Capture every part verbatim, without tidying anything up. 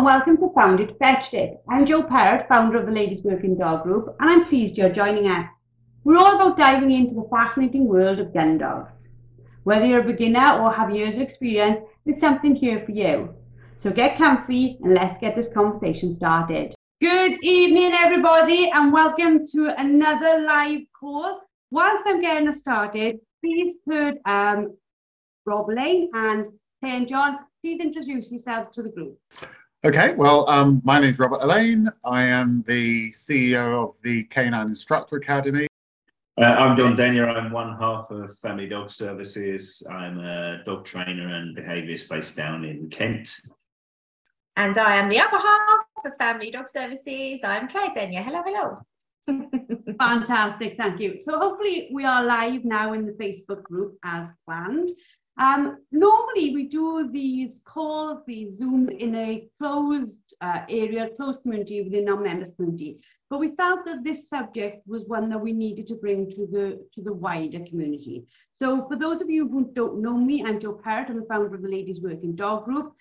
and welcome to Fount It, Fetched It. I'm Joanne Perrott, founder of the Ladies Working Dog Group, and I'm pleased you're joining us. We're all about diving into the fascinating world of gun dogs. Whether you're a beginner or have years of experience, there's something here for you. So get comfy and let's get this conversation started. Good evening, everybody, and welcome to another live call. Whilst I'm getting us started, please could um, Robert Elaine and Claire and John, please introduce yourselves to the group. Okay, well, um, my name is Robert Elaine. I am the C E O of the Canine Instructor Academy. Uh, I'm Don Denyer. I'm one half of Family Dog Services. I'm a dog trainer and behaviourist based down in Kent. And I am the other half of Family Dog Services. I'm Claire Denyer. Hello, hello. Fantastic, thank you. So hopefully we are live now in the Facebook group as planned. Um, normally we do these calls, these Zooms in a closed uh, area, closed community within our members community, but we felt that this subject was one that we needed to bring to the to the wider community. So for those of you who don't know me, I'm Joanne Perrott, I'm the founder of the Ladies Working Dog Group.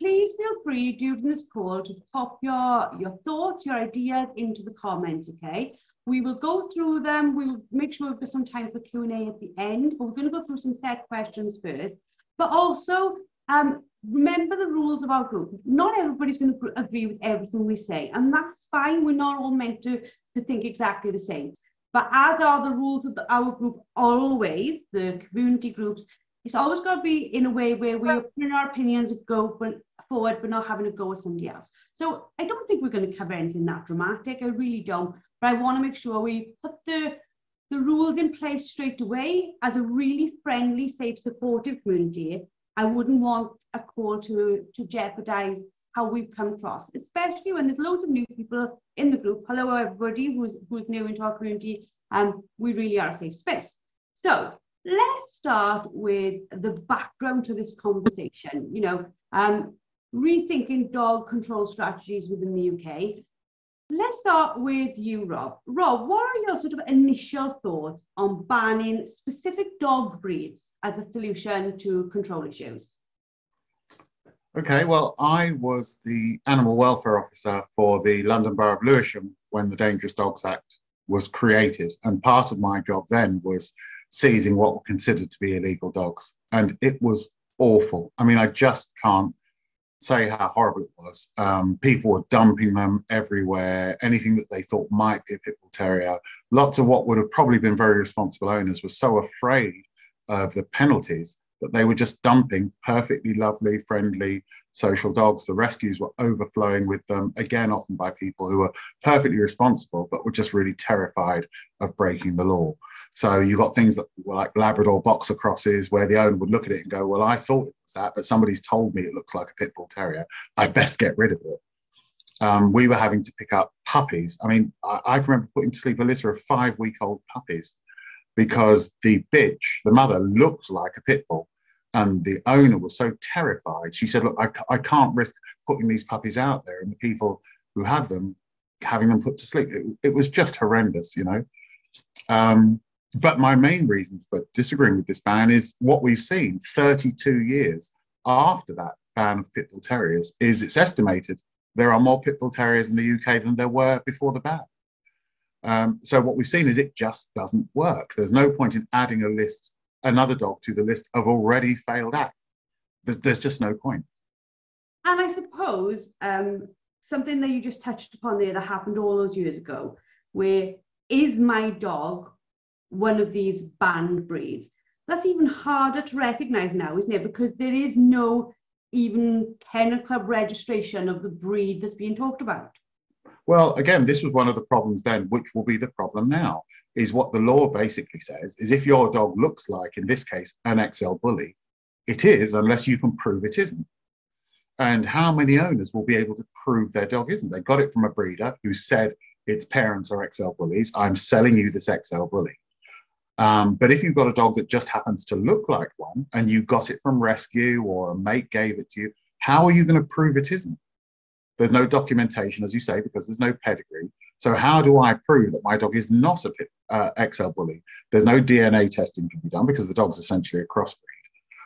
Please feel free during this call to pop your, your thoughts, your ideas into the comments, okay? We will go through them. We'll make sure we've got some time for Q and A at the end, but we're going to go through some set questions first. But also, um, remember the rules of our group. Not everybody's going to agree with everything we say, and that's fine. We're not all meant to, to think exactly the same. But as are the rules of the, our group always, the community groups, it's always got to be in a way where we're putting our opinions go forward, but not having a go at somebody else. So I don't think we're going to cover anything that dramatic. I really don't. But I want to make sure we put the, the rules in place straight away as a really friendly, safe, supportive community. I wouldn't want a call to, to jeopardise how we've come across, especially when there's loads of new people in the group. Hello, everybody who's, who's new into our community. Um, we really are a safe space. So let's start with the background to this conversation. You know, um, rethinking dog control strategies within the U K. Let's start with you, Rob. Rob, what are your sort of initial thoughts on banning specific dog breeds as a solution to control issues? Okay, well, I was the animal welfare officer for the London Borough of Lewisham when the Dangerous Dogs Act was created. And part of my job then was seizing what were considered to be illegal dogs. And it was awful. I mean, I just can't say how horrible it was. Um, people were dumping them everywhere, anything that they thought might be a pit bull terrier. Lots of what would have probably been very responsible owners were so afraid of the penalties that they were just dumping perfectly lovely, friendly, social dogs. The rescues were overflowing with them, again, often by people who were perfectly responsible, but were just really terrified of breaking the law. So you got things that were like Labrador boxer crosses, where the owner would look at it and go, well, I thought it was that, but somebody's told me it looks like a pit bull terrier. I best get rid of it. Um, we were having to pick up puppies. I mean, I, I can remember putting to sleep a litter of five-week-old puppies because the bitch, the mother, looked like a pit bull. And the owner was so terrified. She said, look, I, I can't risk putting these puppies out there and the people who have them, having them put to sleep. It, it was just horrendous, you know. Um, but my main reason for disagreeing with this ban is what we've seen thirty-two years after that ban of pit bull terriers is it's estimated there are more pit bull terriers in the U K than there were before the ban. Um, so what we've seen is it just doesn't work. There's no point in adding a list another dog to the list of already failed acts. There's, there's just no point. And I suppose um, something that you just touched upon there that happened all those years ago, where is my dog one of these banned breeds? That's even harder to recognise now, isn't it? Because there is no even Kennel Club registration of the breed that's being talked about. Well, again, this was one of the problems then, which will be the problem now, is what the law basically says is if your dog looks like, in this case, an X L bully, it is unless you can prove it isn't. And how many owners will be able to prove their dog isn't? They got it from a breeder who said its parents are X L bullies. I'm selling you this X L bully. Um, but if you've got a dog that just happens to look like one and you got it from rescue or a mate gave it to you, how are you going to prove it isn't? There's no documentation, as you say, because there's no pedigree. So how do I prove that my dog is not a pit, uh, X L bully? There's no D N A testing can be done because the dog's essentially a crossbreed.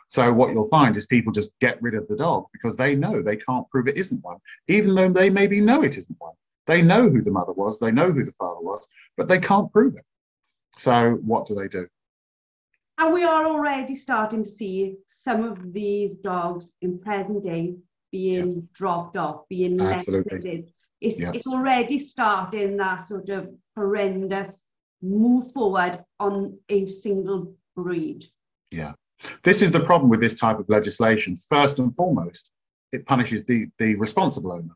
So what you'll find is people just get rid of the dog because they know they can't prove it isn't one, even though they maybe know it isn't one. They know who the mother was, they know who the father was, but they can't prove it. So what do they do? And we are already starting to see some of these dogs in present day being yeah. dropped off, being Absolutely. less visited. It's, yeah. it's already starting that sort of horrendous move forward on a single breed. Yeah. This is the problem with this type of legislation. First and foremost, it punishes the, the responsible owner.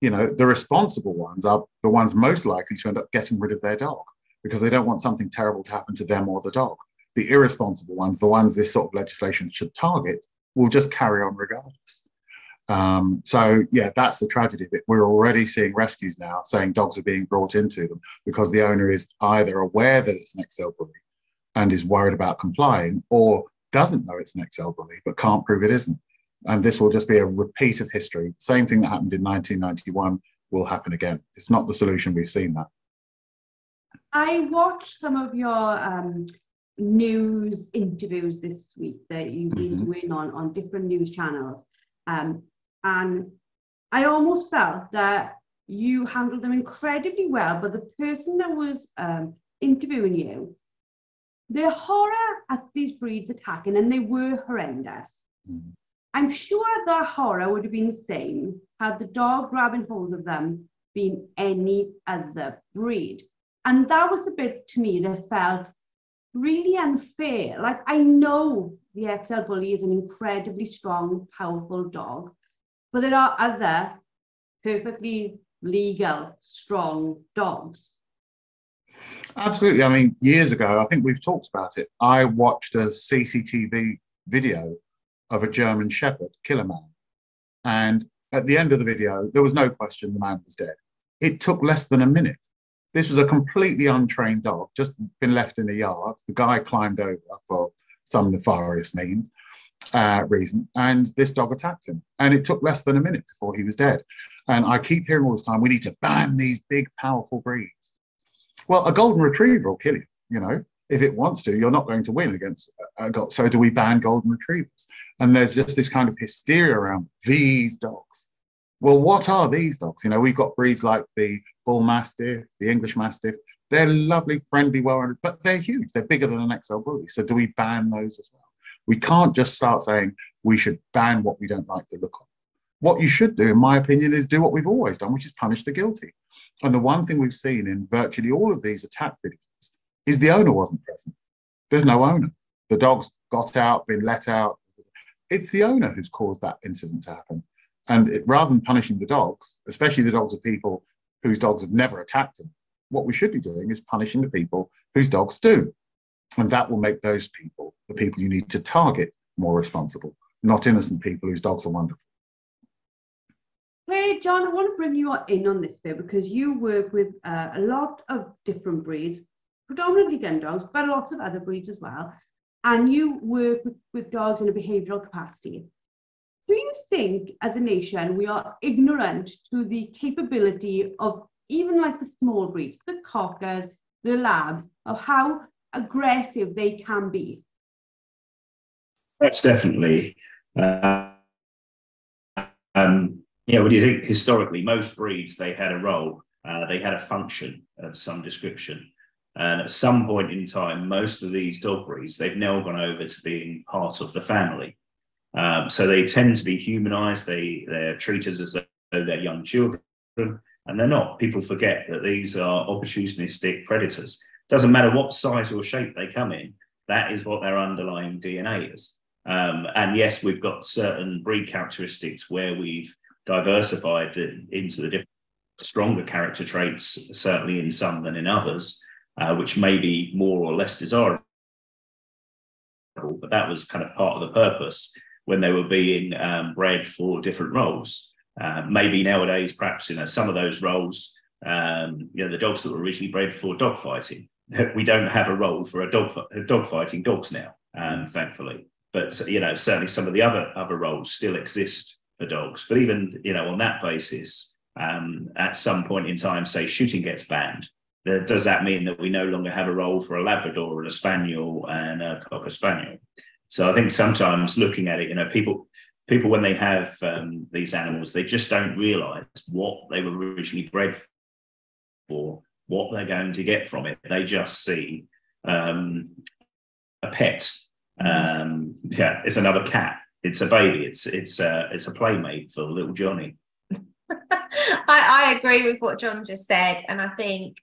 You know, the responsible ones are the ones most likely to end up getting rid of their dog because they don't want something terrible to happen to them or the dog. The irresponsible ones, the ones this sort of legislation should target, will just carry on regardless. Um, so, yeah, that's the tragedy of it. We're already seeing rescues now saying dogs are being brought into them because the owner is either aware that it's an X L bully and is worried about complying, or doesn't know it's an X L bully but can't prove it isn't. And this will just be a repeat of history. Same thing that happened in nineteen ninety-one will happen again. It's not the solution. We've seen that. I watched some of your um, news interviews this week that you've been mm-hmm. doing on, on different news channels. Um, and I almost felt that you handled them incredibly well, but the person that was um, interviewing you, the horror at these breeds attacking, and they were horrendous. Mm-hmm. I'm sure that horror would have been the same had the dog grabbing hold of them been any other breed. And that was the bit to me that felt really unfair. Like, I know the X L bully is an incredibly strong, powerful dog, but there are other perfectly legal, strong dogs. Absolutely. I mean, years ago, I think we've talked about it. I watched a C C T V video of a German shepherd kill a man. And at the end of the video, there was no question the man was dead. It took less than a minute. This was a completely untrained dog, just been left in a yard. The guy climbed over for some nefarious means, uh, reason, and this dog attacked him. And it took less than a minute before he was dead. And I keep hearing all this time, we need to ban these big, powerful breeds. Well, a golden retriever will kill you, you know. If it wants to, you're not going to win against a dog. So do we ban golden retrievers? And there's just this kind of hysteria around these dogs. Well, what are these dogs? You know, we've got breeds like the bull mastiff, the English mastiff. They're lovely, friendly, well-rounded, but they're huge. They're bigger than an X L bully. So do we ban those as well? We can't just start saying we should ban what we don't like the look of. What you should do, in my opinion, is do what we've always done, which is punish the guilty. And the one thing we've seen in virtually all of these attack videos is the owner wasn't present. There's no owner. The dog's got out, been let out. It's the owner who's caused that incident to happen. And it, rather than punishing the dogs, especially the dogs of people whose dogs have never attacked them, what we should be doing is punishing the people whose dogs do. And that will make those people, the people you need to target, more responsible, not innocent people whose dogs are wonderful. Hey, John, I want to bring you in on this bit because you work with uh, a lot of different breeds, predominantly gun dogs, but lots of other breeds as well. And you work with, with dogs in a behavioural capacity. Do you think, as a nation, we are ignorant to the capability of even like the small breeds, the cockers, the labs, of how aggressive they can be? That's definitely. Uh, um, yeah, what do you think? Historically, most breeds, they had a role, uh, they had a function of some description. And at some point in time, most of these dog breeds, they've now gone over to being part of the family. Um, so they tend to be humanized. They, they're treated as though they're young children, and they're not. People forget that these are opportunistic predators. Doesn't matter what size or shape they come in, that is what their underlying D N A is. Um, and yes, we've got certain breed characteristics where we've diversified into the different stronger character traits, certainly in some than in others, uh, which may be more or less desirable. But that was kind of part of the purpose when they were being um, bred for different roles. Uh, maybe nowadays, perhaps, you know, some of those roles, um, you know, the dogs that were originally bred for dog fighting. We don't have a role for a dog dog fighting dogs now, um, thankfully. But, you know, certainly some of the other other roles still exist for dogs. But even, you know, on that basis, um, at some point in time, say shooting gets banned. The, does that mean that we no longer have a role for a Labrador and a Spaniel and a Cocker Spaniel? So I think sometimes looking at it, you know, people people when they have um, these animals, they just don't realise what they were originally bred for, what they're going to get from it. They just see um, a pet. Um, yeah, it's another cat. It's a baby. It's it's a it's a playmate for little Johnny. I, I agree with what John just said, and I think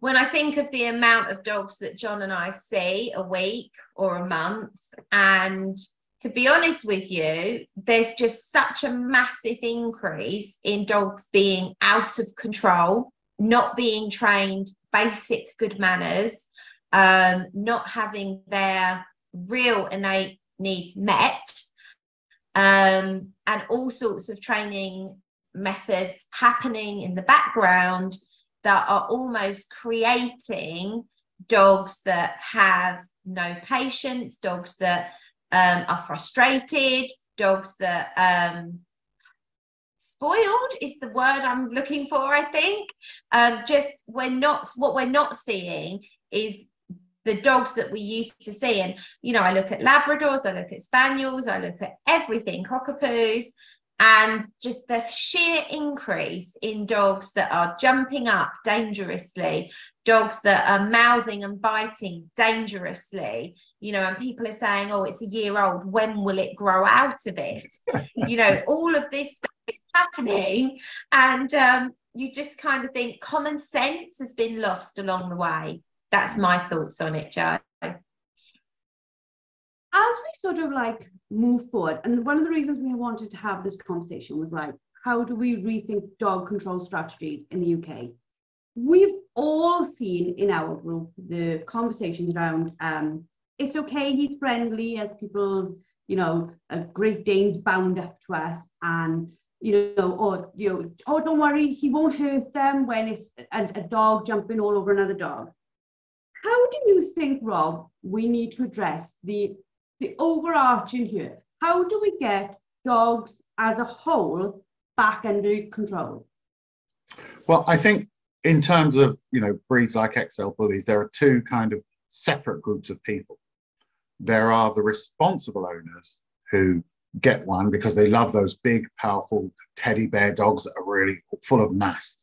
when I think of the amount of dogs that John and I see a week or a month, and to be honest with you, there's just such a massive increase in dogs being out of control, not being trained basic good manners, um, not having their real innate needs met, um, and all sorts of training methods happening in the background that are almost creating dogs that have no patience, dogs that um, are frustrated, dogs that um, spoiled is the word I'm looking for, I think. Um, just we're not, what we're not seeing is the dogs that we used to see. And, you know, I look at Labradors, I look at Spaniels, I look at everything, Cockapoos, and just the sheer increase in dogs that are jumping up dangerously, dogs that are mouthing and biting dangerously, you know, and people are saying, oh, it's a year old, when will it grow out of it? You know, all of this stuff is happening, and um, you just kind of think common sense has been lost along the way. That's my thoughts on it, Joe. As we sort of like move forward, and one of the reasons we wanted to have this conversation was like, how do we rethink dog control strategies in the U K? We've all seen in our group the conversations around um, it's okay, he's friendly, as people, you know, a Great Dane's bound up to us, and you know, or you know, oh, don't worry, he won't hurt them, when it's a, a dog jumping all over another dog. How do you think, Rob, we need to address the the overarching here? How do we get dogs as a whole back under control? Well, I think in terms of, you know, breeds like X L bullies, there are two kind of separate groups of people. There are the responsible owners who get one because they love those big, powerful teddy bear dogs that are really full of mass.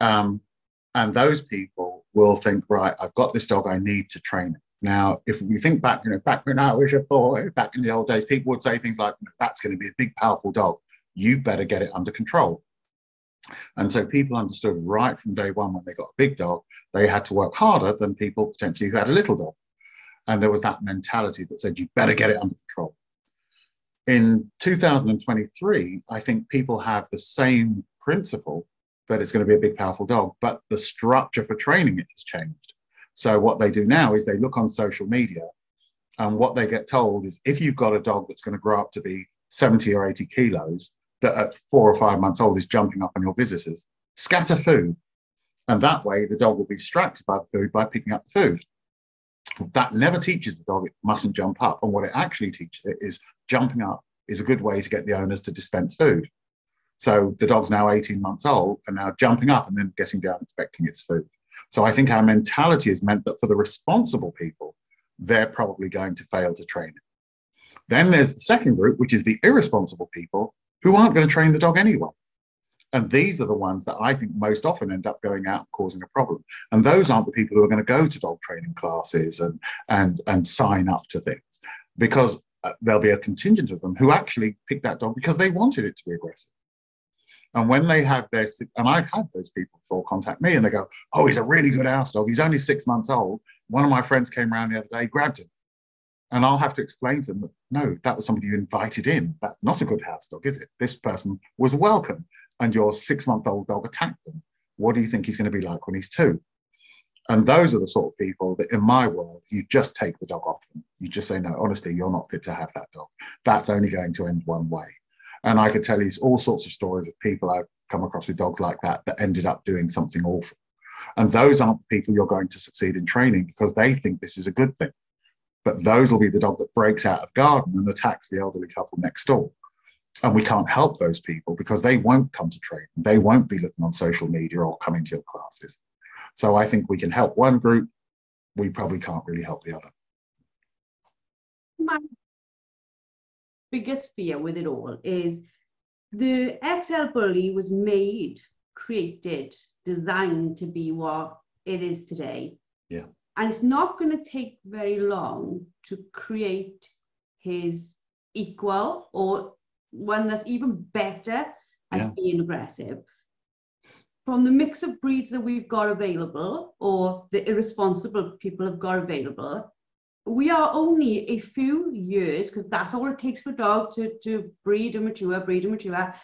Um, and those people will think, right, I've got this dog, I need to train it. Now, if we think back, you know, back when I was a boy, back in the old days, people would say things like, that's going to be a big, powerful dog. You better get it under control. And so people understood right from day one when they got a big dog, they had to work harder than people potentially who had a little dog. And there was that mentality that said, you better get it under control. In two thousand twenty-three, I think people have the same principle that it's going to be a big, powerful dog, but the structure for training it has changed. So what they do now is they look on social media, and what they get told is if you've got a dog that's going to grow up to be seventy or eighty kilos, that at four or five months old is jumping up on your visitors, scatter food. And that way the dog will be distracted by the food by picking up the food. That never teaches the dog it mustn't jump up. And what it actually teaches it is jumping up is a good way to get the owners to dispense food. So the dog's now eighteen months old and now jumping up and then getting down expecting its food. So I think our mentality has meant that for the responsible people, they're probably going to fail to train it. Then there's the second group, which is the irresponsible people who aren't going to train the dog anyway. And these are the ones that I think most often end up going out and causing a problem. And those aren't the people who are going to go to dog training classes and, and, and sign up to things, because there'll be a contingent of them who actually pick that dog because they wanted it to be aggressive. And when they have their, and I've had those people before contact me and they go, oh, he's a really good house dog. He's only six months old. One of my friends came around the other day, grabbed him. And I'll have to explain to them that, no, that was somebody you invited in. That's not a good house dog, is it? This person was welcome and your six-month-old dog attacked them. What do you think he's going to be like when he's two? And those are the sort of people that in my world, you just take the dog off them. You just say, no, honestly, you're not fit to have that dog. That's only going to end one way. And I could tell you all sorts of stories of people I've come across with dogs like that that ended up doing something awful. And those aren't the people you're going to succeed in training because they think this is a good thing. But those will be the dog that breaks out of garden and attacks the elderly couple next door. And we can't help those people because they won't come to training. They won't be looking on social media or coming to your classes. So I think we can help one group. We probably can't really help the other. my biggest fear with it all is the X L bully was made, created, designed to be what it is today. Yeah. And it's not going to take very long to create his equal or one that's even better at yeah. being aggressive. From the mix of breeds that we've got available or the irresponsible people have got available, we are only a few years, because that's all it takes for dogs to, to breed and mature, breed and mature.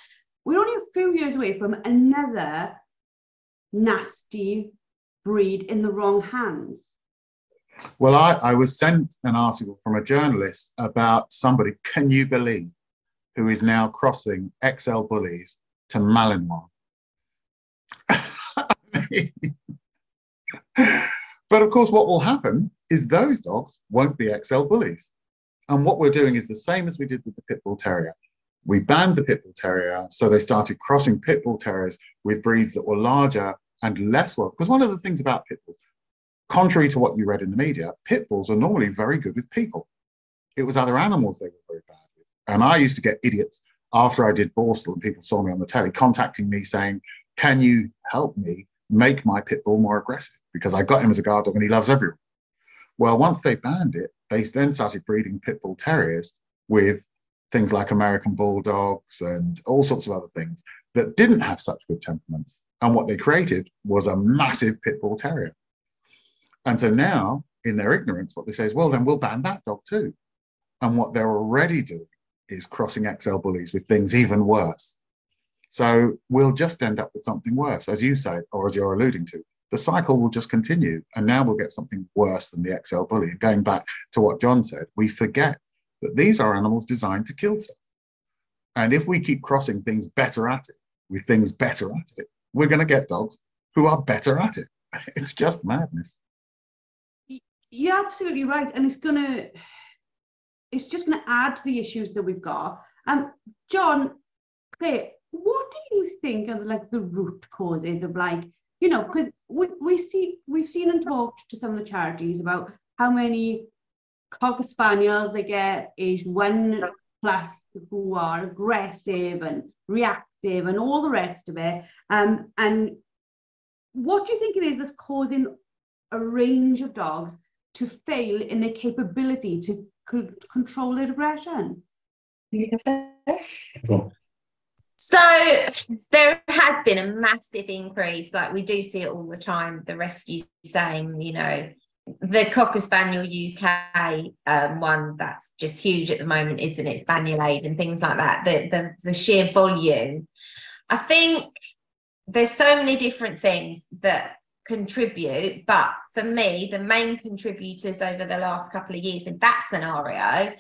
We're only a few years away from another nasty breed in the wrong hands. Well, I, I was sent an article from a journalist about somebody, can you believe, who is now crossing X L bullies to Malinois. I mean, but of course, what will happen is those dogs won't be X L bullies. And what we're doing is the same as we did with the pit bull terrier. We banned the pit bull terrier, so they started crossing pit bull terriers with breeds that were larger and less well. Because one of the things about pit bulls, contrary to what you read in the media, pit bulls are normally very good with people. It was other animals they were very bad with. And I used to get idiots after I did Borstal and people saw me on the telly contacting me saying, can you help me make my pit bull more aggressive? Because I got him as a guard dog and he loves everyone. Well, once they banned it, they then started breeding pit bull terriers with things like American Bulldogs and all sorts of other things that didn't have such good temperaments. And what they created was a massive pit bull terrier. And so now, in their ignorance, what they say is, well, then we'll ban that dog too. And what they're already doing is crossing X L bullies with things even worse. So we'll just end up with something worse, as you say, or as you're alluding to. The cycle will just continue, and now we'll get something worse than the X L bully. And going back to what John said, we forget that these are animals designed to kill stuff. And if we keep crossing things better at it with things better at it, we're going to get dogs who are better at it. It's just madness. You're absolutely right. And it's going to, it's just going to add to the issues that we've got. Um, John, Claire, what do you think are like the root causes of like, you know, because we, we see, we've seen and talked to some of the charities about how many Cocker Spaniels they get is one plus who are aggressive and reactive and all the rest of it. Um, and what do you think it is that's causing a range of dogs to fail in their capability to c- control their aggression? So there has been a massive increase, like we do see it all the time, the rescue same, you know. The Cocker Spaniel U K um, one that's just huge at the moment, isn't it? Spaniel Aid and things like that, the, the, the sheer volume. I think there's so many different things that contribute, but for me, the main contributors over the last couple of years in that scenario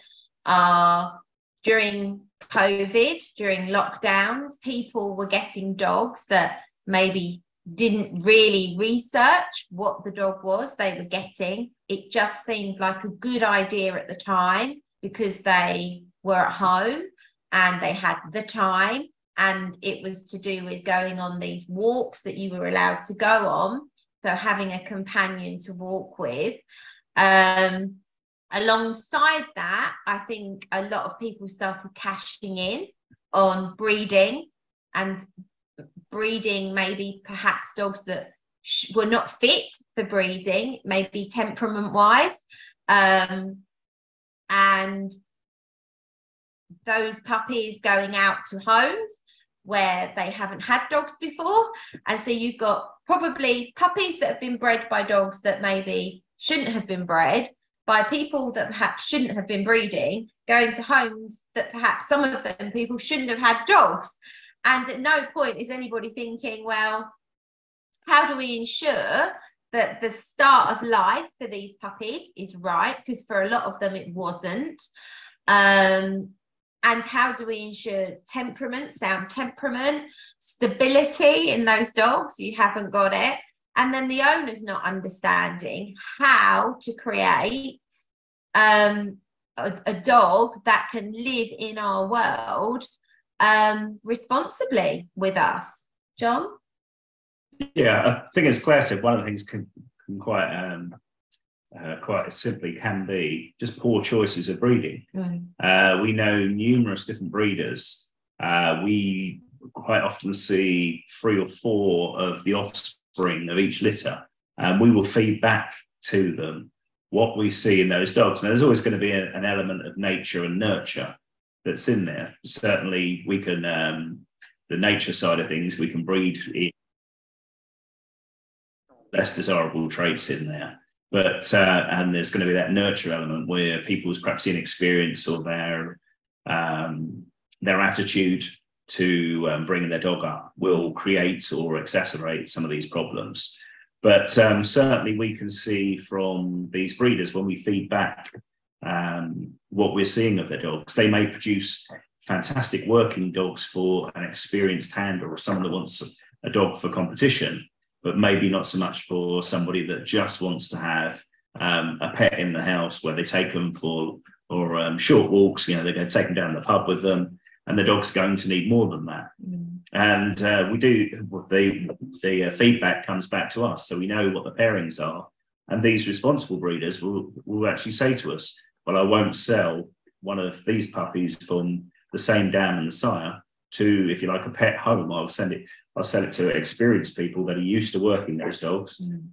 are during COVID, during lockdowns, people were getting dogs that maybe didn't really research what the dog was they were getting. It just seemed like a good idea at the time because they were at home and they had the time, and it was to do with going on these walks that you were allowed to go on, so having a companion to walk with. Um, alongside that, I think a lot of people started cashing in on breeding and breeding maybe perhaps dogs that sh- were not fit for breeding, maybe temperament wise, um, and those puppies going out to homes where they haven't had dogs before. And so you've got probably puppies that have been bred by dogs that maybe shouldn't have been bred by people that perhaps shouldn't have been breeding, going to homes that perhaps some of them people shouldn't have had dogs. And at no point is anybody thinking, well, how do we ensure that the start of life for these puppies is right? Because for a lot of them, it wasn't. Um, and how do we ensure temperament, sound temperament, stability in those dogs? You haven't got it. And then the owner's not understanding how to create um, a, a dog that can live in our world um responsibly with us. John? Yeah, I think it's classic. One of the things can, can quite um uh, quite simply can be just poor choices of breeding. Right. Uh, we know numerous different breeders. Uh, we quite often see three or four of the offspring of each litter, and we will feed back to them what we see in those dogs. Now, there's always going to be a, an element of nature and nurture that's in there. Certainly, we can, um, the nature side of things, we can breed in less desirable traits in there. But, uh, and there's going to be that nurture element where people's perhaps inexperience or their, um, their attitude to um, bringing their dog up will create or exacerbate some of these problems. But um, certainly we can see from these breeders when we feed back um, what we're seeing of their dogs. They may produce fantastic working dogs for an experienced handler or someone that wants a dog for competition, but maybe not so much for somebody that just wants to have um, a pet in the house where they take them for or um, short walks. You know, they're going to take them down the pub with them, and the dog's going to need more than that. Mm. And uh, we do, the, the uh, feedback comes back to us, so we know what the pairings are. And these responsible breeders will, will actually say to us, well, I won't sell one of these puppies from the same dam and sire to, if you like, a pet home. I'll send it, I'll sell it to experienced people that are used to working those dogs, mm.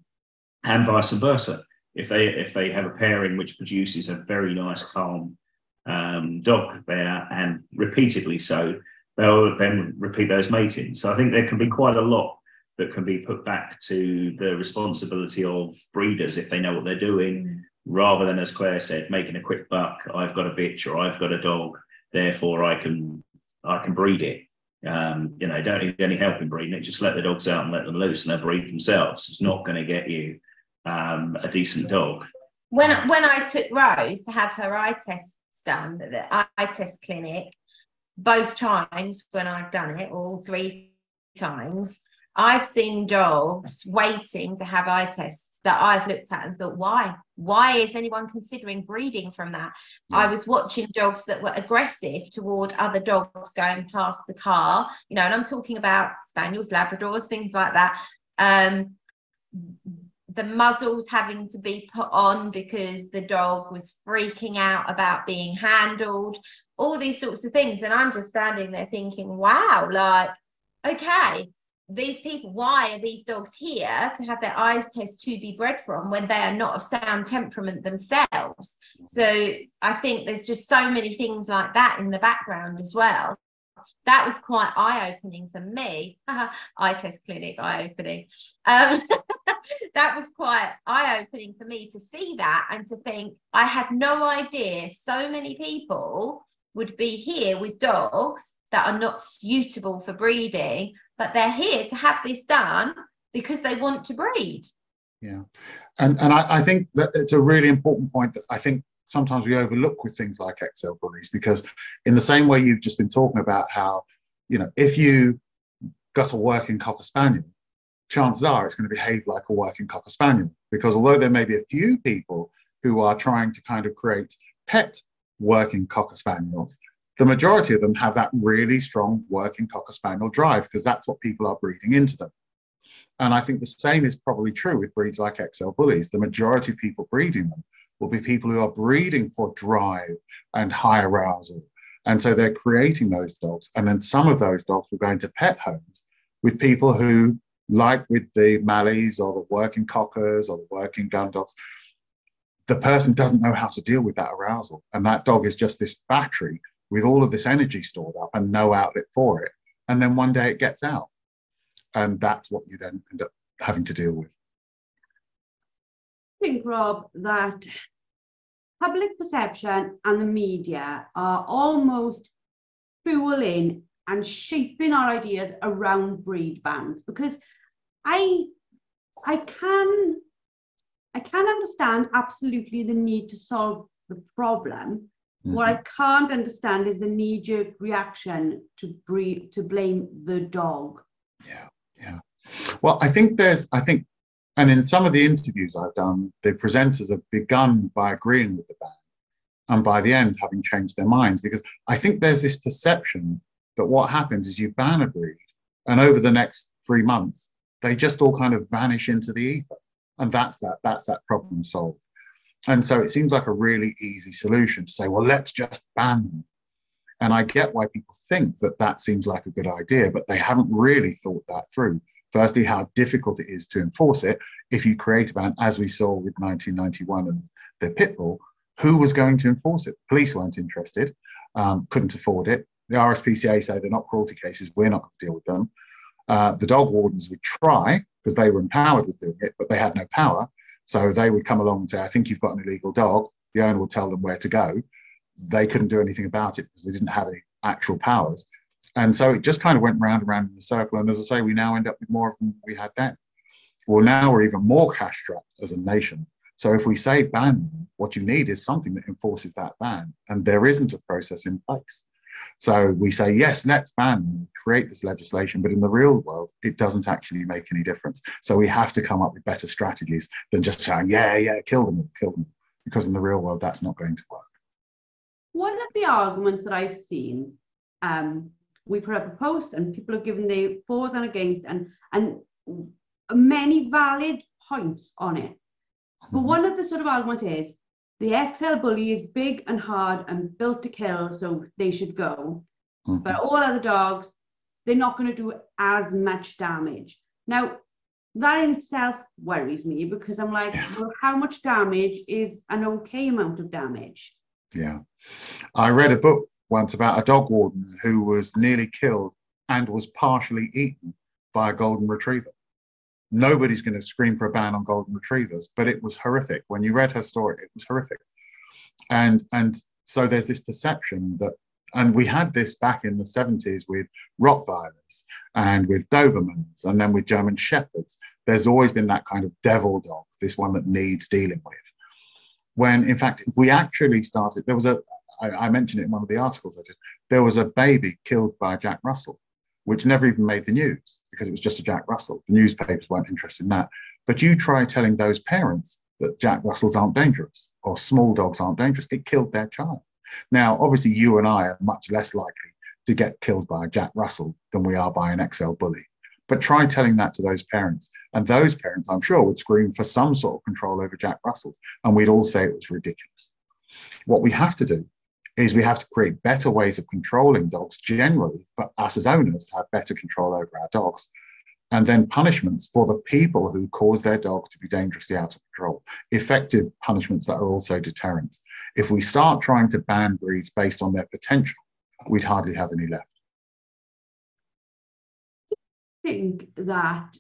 and vice versa. If they, if they have a pairing which produces a very nice, calm um, dog there, and repeatedly so, they'll then repeat those matings. So I think there can be quite a lot that can be put back to the responsibility of breeders if they know what they're doing, mm. rather than, as Claire said, making a quick buck. I've got a bitch or I've got a dog, therefore I can I can breed it. Um, you know, don't need any help in breeding it. Just let the dogs out and let them loose, and they'll breed themselves. It's not going to get you um, a decent dog. When when I took Rose to have her eye test done at the eye test clinic, both times when I've done it, all three times, I've seen dogs waiting to have eye tests that I've looked at and thought, why? Why is anyone considering breeding from that? Yeah. I was watching dogs that were aggressive toward other dogs going past the car, you know, and I'm talking about spaniels, Labradors, things like that. Um, the muzzles having to be put on because the dog was freaking out about being handled, all these sorts of things. And I'm just standing there thinking, wow, like, okay, these people, why are these dogs here to have their eyes tested to be bred from when they are not of sound temperament themselves? So I think there's just so many things like that in the background as well. That was quite eye-opening for me. Eye test clinic, eye-opening. Um, that was quite eye-opening for me to see that and to think, I had no idea so many people would be here with dogs that are not suitable for breeding, but they're here to have this done because they want to breed. Yeah, and and I, I think that it's a really important point that I think sometimes we overlook with things like X L bullies, because in the same way you've just been talking about how, you know, if you gut a working Cocker Spaniel, chances are it's going to behave like a working Cocker Spaniel, because although there may be a few people who are trying to kind of create pet working Cocker Spaniels, the majority of them have that really strong working Cocker Spaniel drive, because that's what people are breeding into them. And I think the same is probably true with breeds like X L bullies. The majority of people breeding them will be people who are breeding for drive and high arousal. And so they're creating those dogs. And then some of those dogs will go into pet homes with people who, like with the Mallies or the working Cockers or the working gun dogs, the person doesn't know how to deal with that arousal. And that dog is just this battery with all of this energy stored up and no outlet for it. And then one day it gets out. And that's what you then end up having to deal with. I think, Rob, that public perception and the media are almost fueling and shaping our ideas around breed bans, because I, I can, I can understand absolutely the need to solve the problem. Mm-hmm. What I can't understand is the knee-jerk reaction to breed, to blame the dog. Yeah, yeah. Well, I think there's, I think, and in some of the interviews I've done, the presenters have begun by agreeing with the ban, and by the end having changed their minds, because I think there's this perception that what happens is you ban a breed, and over the next three months, they just all kind of vanish into the ether, and that's that. That's that problem solved. And so it seems like a really easy solution to say, well, let's just ban them. And I get why people think that that seems like a good idea, but they haven't really thought that through. Firstly, how difficult it is to enforce it. If you create a ban, as we saw with nineteen ninety-one and the pit bull, who was going to enforce it? Police weren't interested, um, couldn't afford it. The R S P C A say they're not cruelty cases, we're not going to deal with them. Uh, the dog wardens would try, because they were empowered with doing it, but they had no power. So they would come along and say, I think you've got an illegal dog. The owner will tell them where to go. They couldn't do anything about it because they didn't have any actual powers. And so it just kind of went round and round in the circle. And as I say, we now end up with more of them than we had then. Well, now we're even more cash-strapped as a nation. So if we say ban them, what you need is something that enforces that ban. And there isn't a process in place. So we say, yes, let's ban them, create this legislation, but in the real world, it doesn't actually make any difference. So we have to come up with better strategies than just saying, yeah, yeah, kill them, kill them, because in the real world, that's not going to work. One of the arguments that I've seen, um, we put up a post and people have given their fours and against and, and many valid points on it. But one of the sort of arguments is, the X L bully is big and hard and built to kill, so they should go. Mm-hmm. But all other dogs, they're not going to do as much damage. Now, that in itself worries me because I'm like, yeah. well, how much damage is an okay amount of damage? Yeah. I read a book once about a dog warden who was nearly killed and was partially eaten by a golden retriever. Nobody's going to scream for a ban on golden retrievers, but it was horrific. When you read her story, it was horrific. And and so there's this perception that, and we had this back in the seventies with Rottweilers and with Dobermans and then with German shepherds. There's always been that kind of devil dog, this one that needs dealing with. When, in fact, if we actually started, there was a, I, I mentioned it in one of the articles I did, there was a baby killed by Jack Russell, which never even made the news because it was just a Jack Russell. The newspapers weren't interested in that. But you try telling those parents that Jack Russells aren't dangerous or small dogs aren't dangerous, it killed their child. Now, obviously, you and I are much less likely to get killed by a Jack Russell than we are by an X L bully. But try telling that to those parents. And those parents, I'm sure, would scream for some sort of control over Jack Russells. And we'd all say it was ridiculous. What we have to do is we have to create better ways of controlling dogs generally, but us as owners have better control over our dogs. And then punishments for the people who cause their dog to be dangerously out of control, effective punishments that are also deterrents. If we start trying to ban breeds based on their potential, we'd hardly have any left. I think that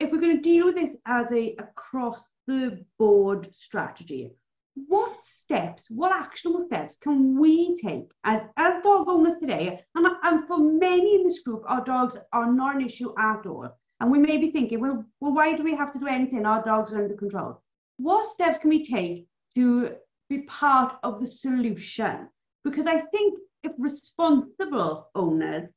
if we're going to deal with this as a across the board strategy, what steps, what actionable steps can we take as, as dog owners today? And, and for many in this group, our dogs are not an issue at all. And we may be thinking, well, well, why do we have to do anything? Our dogs are under control. What steps can we take to be part of the solution? Because I think if responsible owners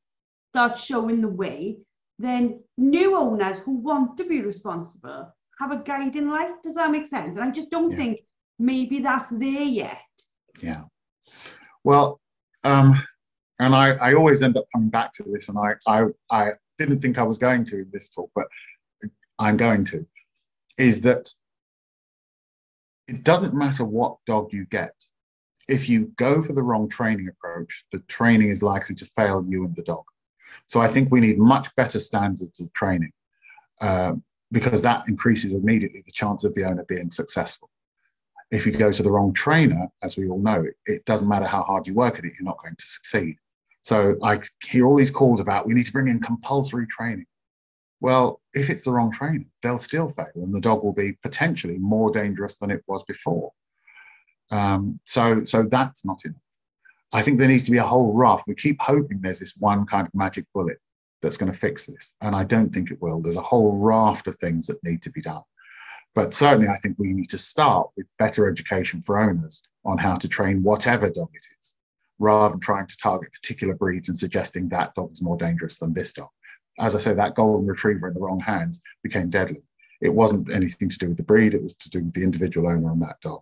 start showing the way, then new owners who want to be responsible have a guiding light. Does that make sense? And I just don't yeah. think maybe that's there yet. Yeah. Well, um, and I, I always end up coming back to this, and I, I, I didn't think I was going to in this talk, but I'm going to, is that it doesn't matter what dog you get. If you go for the wrong training approach, the training is likely to fail you and the dog. So I think we need much better standards of training uh, because that increases immediately the chance of the owner being successful. If you go to the wrong trainer, as we all know, it, it doesn't matter how hard you work at it, you're not going to succeed. So I hear all these calls about, we need to bring in compulsory training. Well, if it's the wrong trainer, they'll still fail and the dog will be potentially more dangerous than it was before. Um, so, so that's not enough. I think there needs to be a whole raft. We keep hoping there's this one kind of magic bullet that's going to fix this, and I don't think it will. There's a whole raft of things that need to be done. But certainly I think we need to start with better education for owners on how to train whatever dog it is, rather than trying to target particular breeds and suggesting that dog is more dangerous than this dog. As I say, that golden retriever in the wrong hands became deadly. It wasn't anything to do with the breed, it was to do with the individual owner on that dog.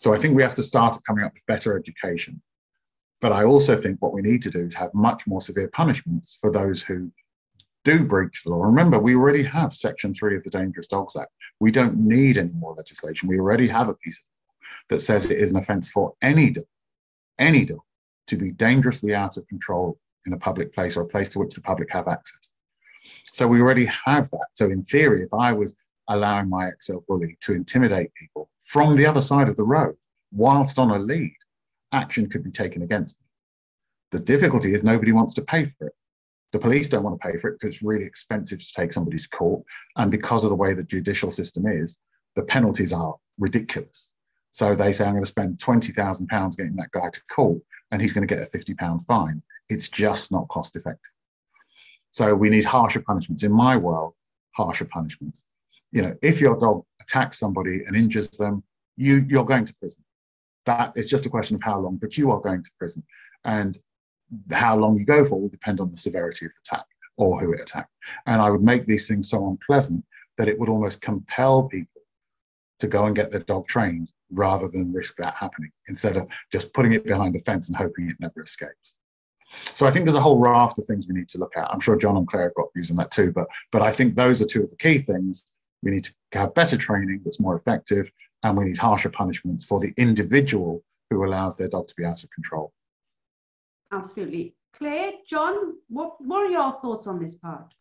So I think we have to start at coming up with better education. But I also think what we need to do is have much more severe punishments for those who do breach the law. Remember, we already have Section three of the Dangerous Dogs Act. We don't need any more legislation. We already have a piece of law that says it is an offence for any dog, any dog, to be dangerously out of control in a public place or a place to which the public have access. So we already have that. So in theory, if I was allowing my X L bully to intimidate people from the other side of the road whilst on a lead, action could be taken against me. The difficulty is nobody wants to pay for it. The police don't want to pay for it because it's really expensive to take somebody to court. And because of the way the judicial system is, the penalties are ridiculous. So they say, I'm going to spend twenty thousand pounds getting that guy to court and he's going to get a fifty pound fine. It's just not cost effective. So we need harsher punishments. In my world, harsher punishments. You know, if your dog attacks somebody and injures them, you, you're going to prison. That is just a question of how long, but you are going to prison. And how long you go for will depend on the severity of the attack or who it attacked. And I would make these things so unpleasant that it would almost compel people to go and get their dog trained rather than risk that happening, instead of just putting it behind a fence and hoping it never escapes. So I think there's a whole raft of things we need to look at. I'm sure John and Claire have got views on that too, but, but I think those are two of the key things. We need to have better training that's more effective, and we need harsher punishments for the individual who allows their dog to be out of control. Absolutely. Claire, John, what, what are your thoughts on this part?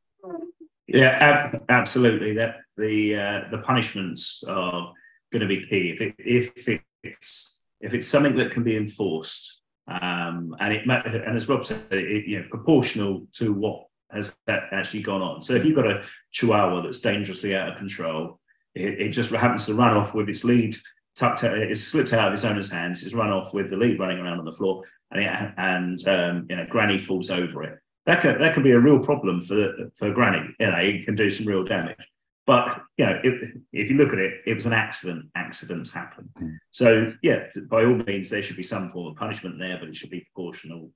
Yeah, ab- absolutely. That the uh, the punishments are going to be key. If it, if it's if it's something that can be enforced, um, and it and as Rob said, it, you know, proportional to what has actually gone on. So if you've got a Chihuahua that's dangerously out of control, it, it just happens to run off with its lead tucked, it's slipped out of its owner's hands, it's run off with the lead running around on the floor, and it, and um, you know, Granny falls over it. That can, that can be a real problem for for Granny. You know, it can do some real damage. But you know, if, if you look at it, it was an accident. Accidents happen. Mm. So yeah, by all means, there should be some form of punishment there, but it should be proportional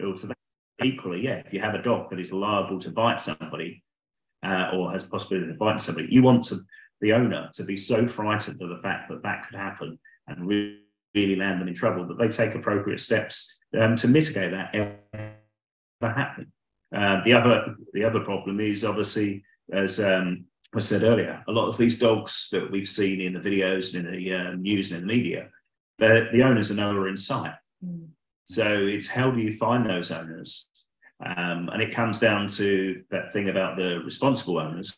to that. Equally, yeah, if you have a dog that is liable to bite somebody, uh, or has possibility of biting somebody, you want to, the owner to be so frightened of the fact that that could happen and really, really land them in trouble that they take appropriate steps um, to mitigate that ever happening. Uh, the other, the other problem is obviously, as um, I said earlier, a lot of these dogs that we've seen in the videos and in the uh, news and in the media, the, the owners are nowhere in sight. Mm. So it's how do you find those owners? Um, and it comes down to that thing about the responsible owners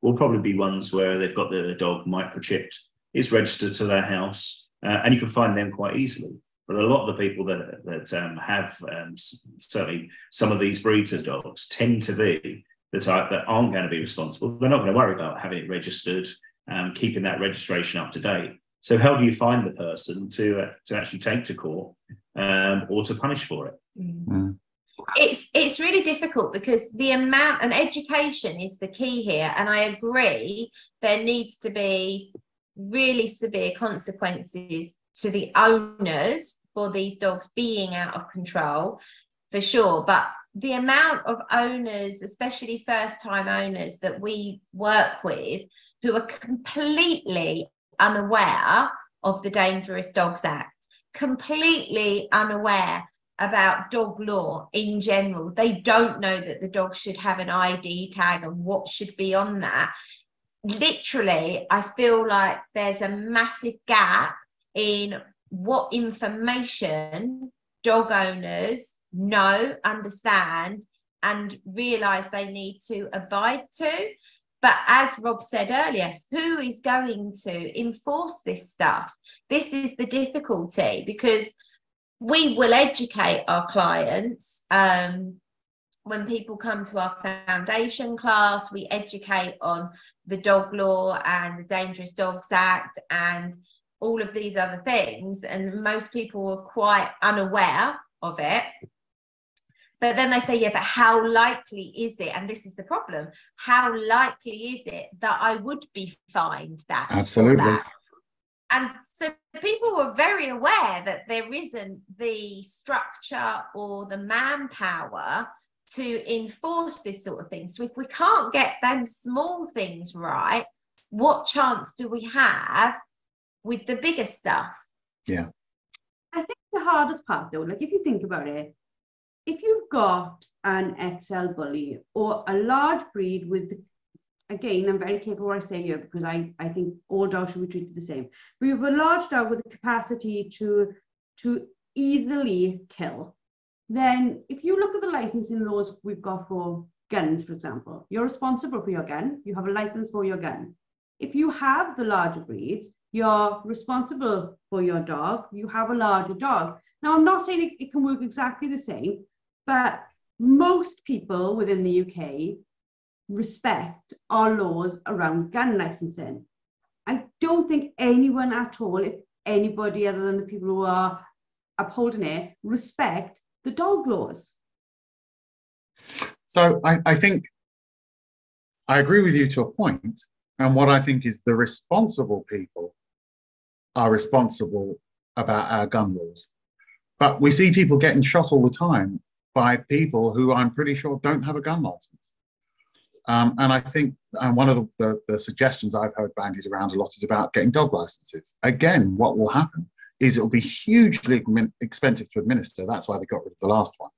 will probably be ones where they've got the dog microchipped, it's registered to their house, uh, and you can find them quite easily. But a lot of the people that, that um, have um, certainly some of these breeds of dogs tend to be the type that aren't going to be responsible. They're not going to worry about having it registered, um, keeping that registration up to date. So how do you find the person to uh, to actually take to court um, or to punish for it? Mm. It's it's really difficult because the amount, and education is the key here. And I agree, there needs to be really severe consequences to the owners for these dogs being out of control, for sure. But the amount of owners, especially first-time owners that we work with, who are completely unaware of the Dangerous Dogs Act, completely unaware about dog law in general. They don't know that the dog should have an I D tag and what should be on that. Literally, I feel like there's a massive gap in what information dog owners know, understand, and realise they need to abide to. But as Rob said earlier, who is going to enforce this stuff? This is the difficulty, because we will educate our clients. Um, when people come to our foundation class, we educate on the dog law and the Dangerous Dogs Act and all of these other things. And most people are quite unaware of it. But then they say, yeah, but how likely is it? And this is the problem. How likely is it that I would be fined that? Absolutely. That? And so people were very aware that there isn't the structure or the manpower to enforce this sort of thing. So if we can't get them small things right, what chance do we have with the bigger stuff? Yeah. I think the hardest part, though, like if you think about it, if you've got an X L bully or a large breed with, again, I'm very careful what I say here because I, I think all dogs should be treated the same. We have a large dog with the capacity to, to easily kill. Then if you look at the licensing laws we've got for guns, for example, you're responsible for your gun. You have a license for your gun. If you have the larger breeds, you're responsible for your dog. You have a larger dog. Now, I'm not saying it, it can work exactly the same, but most people within the U K respect our laws around gun licensing. I don't think anyone at all, if anybody other than the people who are upholding it, respect the dog laws. So I, I think I agree with you to a point. And what I think is the responsible people are responsible about our gun laws. But we see people getting shot all the time by people who I'm pretty sure don't have a gun license. Um, and I think and one of the, the, the suggestions I've heard bandied around a lot is about getting dog licenses. Again, what will happen is it'll be hugely expensive to administer. That's why they got rid of the last one.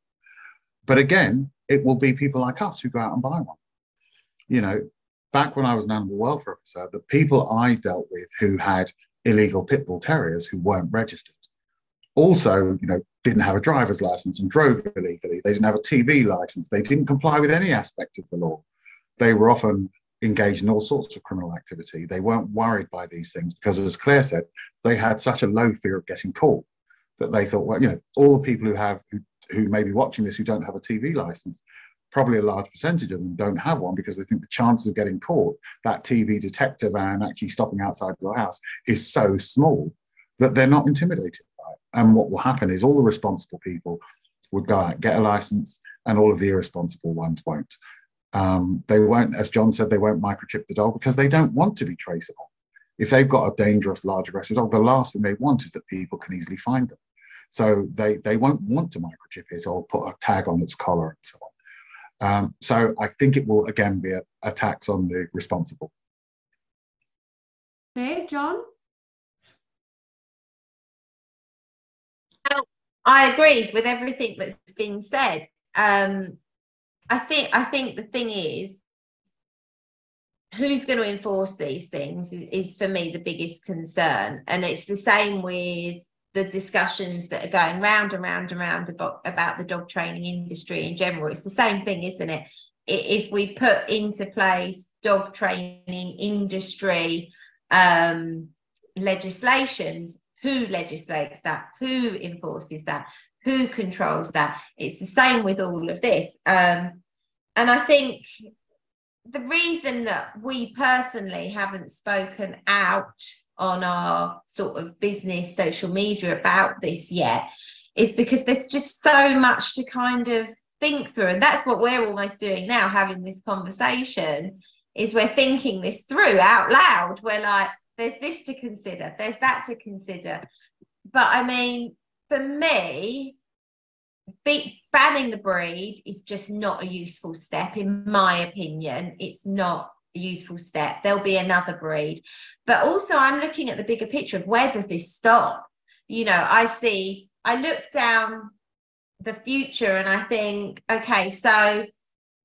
But again, it will be people like us who go out and buy one. You know, back when I was an animal welfare officer, the people I dealt with who had illegal pit bull terriers who weren't registered also, you know, didn't have a driver's license and drove illegally. They didn't have a T V license. They didn't comply with any aspect of the law. They were often engaged in all sorts of criminal activity. They weren't worried by these things because, as Claire said, they had such a low fear of getting caught that they thought, well, you know, all the people who have who, who may be watching this who don't have a T V license, probably a large percentage of them don't have one because they think the chances of getting caught, that T V detective van actually stopping outside your house, is so small that they're not intimidated by it. And what will happen is all the responsible people would go out and get a license and all of the irresponsible ones won't. Um, they won't, as John said, they won't microchip the dog because they don't want to be traceable. If they've got a dangerous, large, aggressive dog, the last thing they want is that people can easily find them. So they, they won't want to microchip it or put a tag on its collar and so on. Um, so I think it will, again, be a, a tax on the responsible. Hey, John? Well, I agree with everything that's been said. Um, I think I think the thing is, who's going to enforce these things is, is for me the biggest concern. And it's the same with the discussions that are going round and round and round about, about the dog training industry in general. It's the same thing, isn't it? If we put into place dog training industry um, legislations, who legislates that? Who enforces that? Who controls that? It's the same with all of this. Um, and I think the reason that we personally haven't spoken out on our sort of business social media about this yet is because there's just so much to kind of think through. And that's what we're almost doing now, having this conversation, is we're thinking this through out loud. We're like, there's this to consider, there's that to consider. But I mean, for me, be, banning the breed is just not a useful step. In my opinion, it's not a useful step. There'll be another breed. But also I'm looking at the bigger picture of where does this stop? You know, I see, I look down the future and I think, okay, so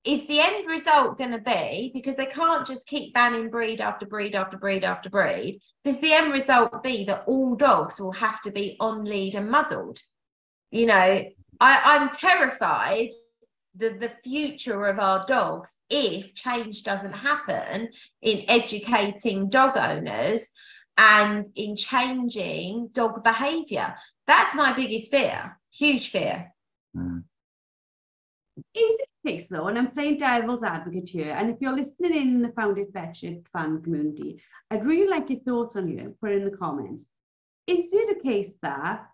is the end result going to be, because they can't just keep banning breed after breed after breed after breed, does the end result be that all dogs will have to be on lead and muzzled? You know, I, I'm terrified that the future of our dogs, if change doesn't happen in educating dog owners and in changing dog behaviour. That's my biggest fear, huge fear. Mm. In this case, though, and I'm playing devil's advocate here, and if you're listening in the Fount It, Fetched It fan community, I'd really like your thoughts on you, put it in the comments. Is it a case that,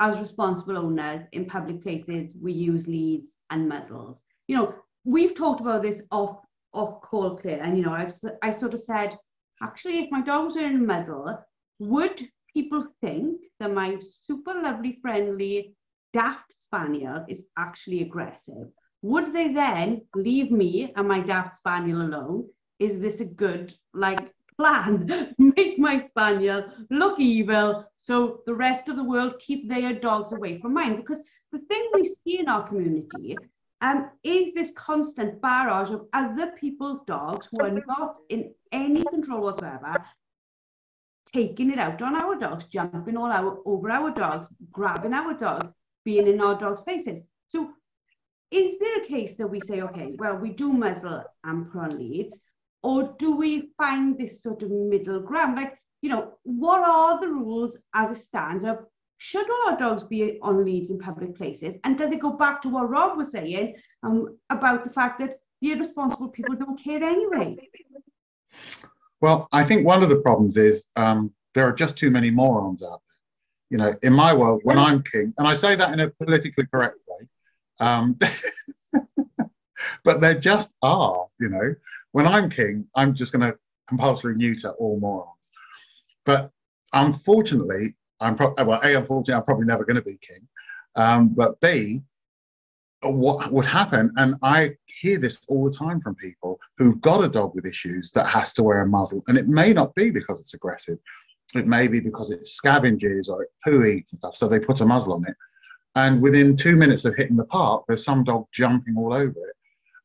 as responsible owners in public places, we use leads and muzzles? You know, we've talked about this off off call, Claire, and you know, I've, I sort of said, actually, if my dog was wearing a muzzle, would people think that my super lovely, friendly, daft spaniel is actually aggressive? Would they then leave me and my daft spaniel alone? Is this a good, like, plan? Make my spaniel look evil so the rest of the world keep their dogs away from mine? Because the thing we see in our community Um, is this constant barrage of other people's dogs who are not in any control whatsoever taking it out on our dogs, jumping all our, over our dogs, grabbing our dogs, being in our dogs' faces? So is there a case that we say, okay, well, we do muzzle and prone leads, or do we find this sort of middle ground? Like, you know, what are the rules as it stands of, should all our dogs be on leads in public places? And does it go back to what Rob was saying um, about the fact that the irresponsible people don't care anyway? Well, I think one of the problems is um, there are just too many morons out there. You know, in my world, when I'm king, and I say that in a politically correct way, um, but there just are, you know. When I'm king, I'm just going to compulsory neuter all morons. But unfortunately, I'm pro- well, A, unfortunately, I'm probably never going to be king. Um, but B, what would happen, and I hear this all the time from people who've got a dog with issues that has to wear a muzzle, and it may not be because it's aggressive. It may be because it scavenges or it poo eats and stuff, so they put a muzzle on it. And within two minutes of hitting the park, there's some dog jumping all over it.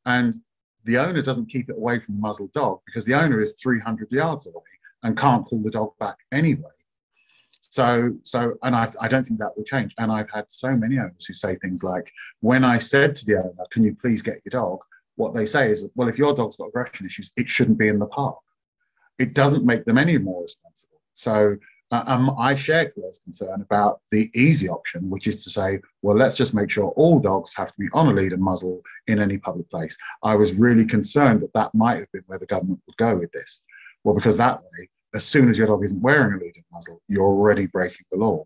And the owner doesn't keep it away from the muzzled dog because the owner is three hundred yards away and can't pull the dog back anyway. So, so, and I, I don't think that will change. And I've had so many owners who say things like, when I said to the owner, can you please get your dog? What they say is, well, if your dog's got aggression issues, it shouldn't be in the park. It doesn't make them any more responsible. So um, I share Claire's concern about the easy option, which is to say, well, let's just make sure all dogs have to be on a lead and muzzle in any public place. I was really concerned that that might have been where the government would go with this. Well, because that way, as soon as your dog isn't wearing a lead and muzzle, you're already breaking the law.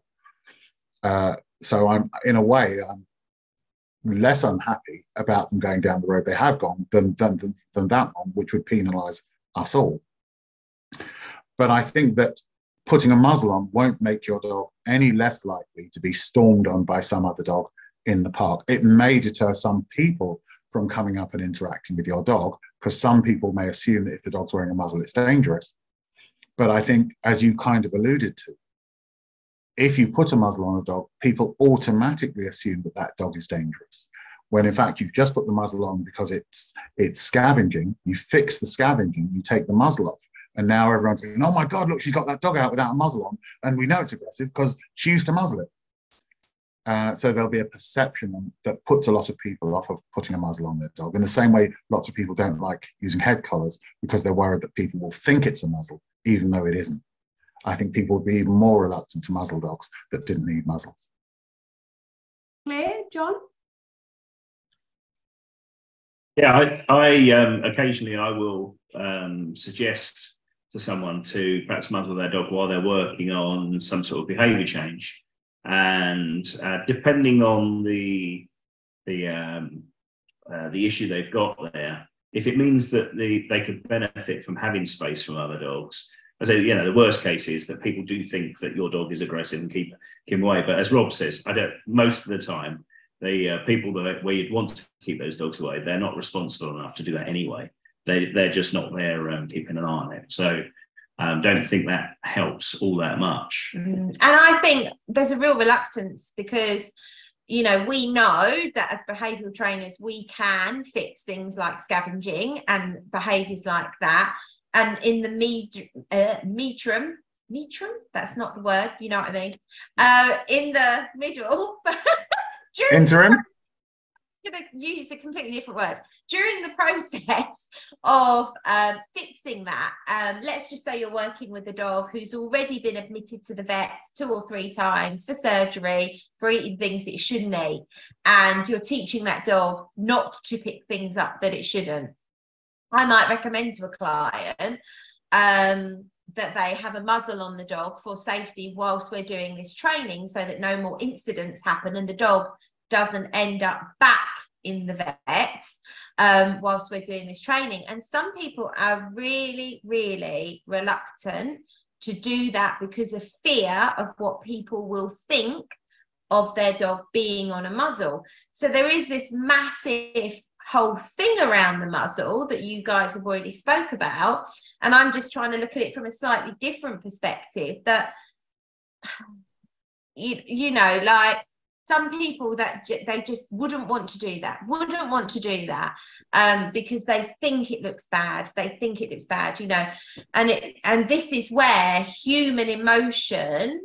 Uh, so I'm, in a way, I'm less unhappy about them going down the road they have gone than than than, than that one, which would penalise us all. But I think that putting a muzzle on won't make your dog any less likely to be stormed on by some other dog in the park. It may deter some people from coming up and interacting with your dog, because some people may assume that if the dog's wearing a muzzle, it's dangerous. But I think, as you kind of alluded to, if you put a muzzle on a dog, people automatically assume that that dog is dangerous, when in fact you've just put the muzzle on because it's it's scavenging. You fix the scavenging, you take the muzzle off, and now everyone's going, oh my God, look, she's got that dog out without a muzzle on, and we know it's aggressive because she used to muzzle it. Uh, so there'll be a perception that puts a lot of people off of putting a muzzle on their dog, in the same way lots of people don't like using head collars because they're worried that people will think it's a muzzle, even though it isn't. I think people would be even more reluctant to muzzle dogs that didn't need muzzles. Claire, John? Yeah, I, I um, occasionally I will um, suggest to someone to perhaps muzzle their dog while they're working on some sort of behaviour change. And uh, depending on the the um, uh, the issue they've got there, if it means that the, they could benefit from having space from other dogs, as I, you know, the worst case is that people do think that your dog is aggressive and keep him away. But as Rob says, I don't. Most of the time, the uh, people that where you'd want to keep those dogs away, they're not responsible enough to do that anyway. They they're just not there um, keeping an eye on it. So. Um, don't think that helps all that much. Mm-hmm. And I think there's a real reluctance because, you know, we know that as behavioural trainers, we can fix things like scavenging and behaviours like that. And in the med- uh, metrum, metrum, that's not the word, you know what I mean, uh, in the middle. Interim? Going to use a completely different word. During the process of um, fixing that, um, let's just say you're working with a dog who's already been admitted to the vet two or three times for surgery, for eating things that it shouldn't eat, and you're teaching that dog not to pick things up that it shouldn't. I might recommend to a client um, that they have a muzzle on the dog for safety whilst we're doing this training, so that no more incidents happen and the dog doesn't end up back in the vets um, whilst we're doing this training. And some people are really, really reluctant to do that because of fear of what people will think of their dog being on a muzzle. So there is this massive whole thing around the muzzle that you guys have already spoke about. And I'm just trying to look at it from a slightly different perspective that, you, you know, like, some people that j- they just wouldn't want to do that, wouldn't want to do that um, because they think it looks bad. They think it looks bad, you know, and it, and this is where human emotion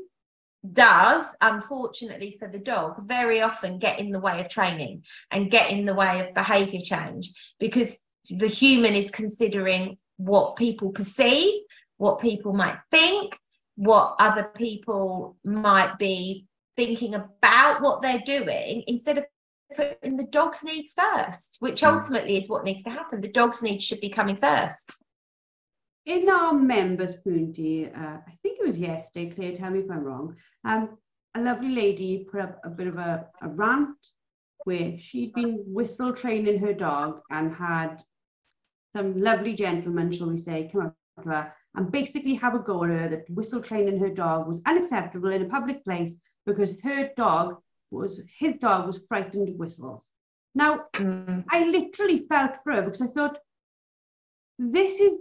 does, unfortunately for the dog, very often get in the way of training and get in the way of behavior change, because the human is considering what people perceive, what people might think, what other people might be thinking about what they're doing, instead of putting the dog's needs first, which ultimately is what needs to happen. The dog's needs should be coming first. In our members, Punti, uh, I think it was yesterday, Claire, tell me if I'm wrong, um, a lovely lady put up a bit of a, a rant where she'd been whistle training her dog and had some lovely gentleman, shall we say, come up to her and basically have a go at her that whistle training her dog was unacceptable in a public place, because her dog was, his dog was frightened of whistles. Now, mm. I literally felt for her, because I thought, this is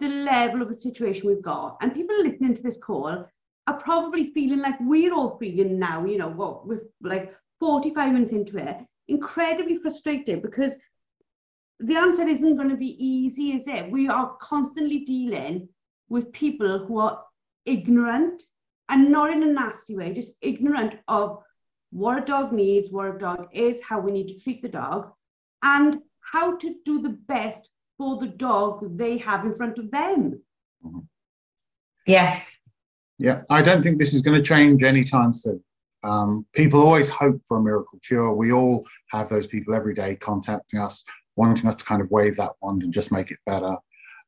the level of the situation we've got. And people listening to this call are probably feeling like we're all feeling now, you know, what, we're like forty-five minutes into it, incredibly frustrated, because the answer isn't going to be easy, is it? We are constantly dealing with people who are ignorant, and not in a nasty way, just ignorant of what a dog needs, what a dog is, how we need to treat the dog, and how to do the best for the dog they have in front of them. Yeah. Yeah, I don't think this is going to change anytime soon. Um, people always hope for a miracle cure. We all have those people every day contacting us, wanting us to kind of wave that wand and just make it better.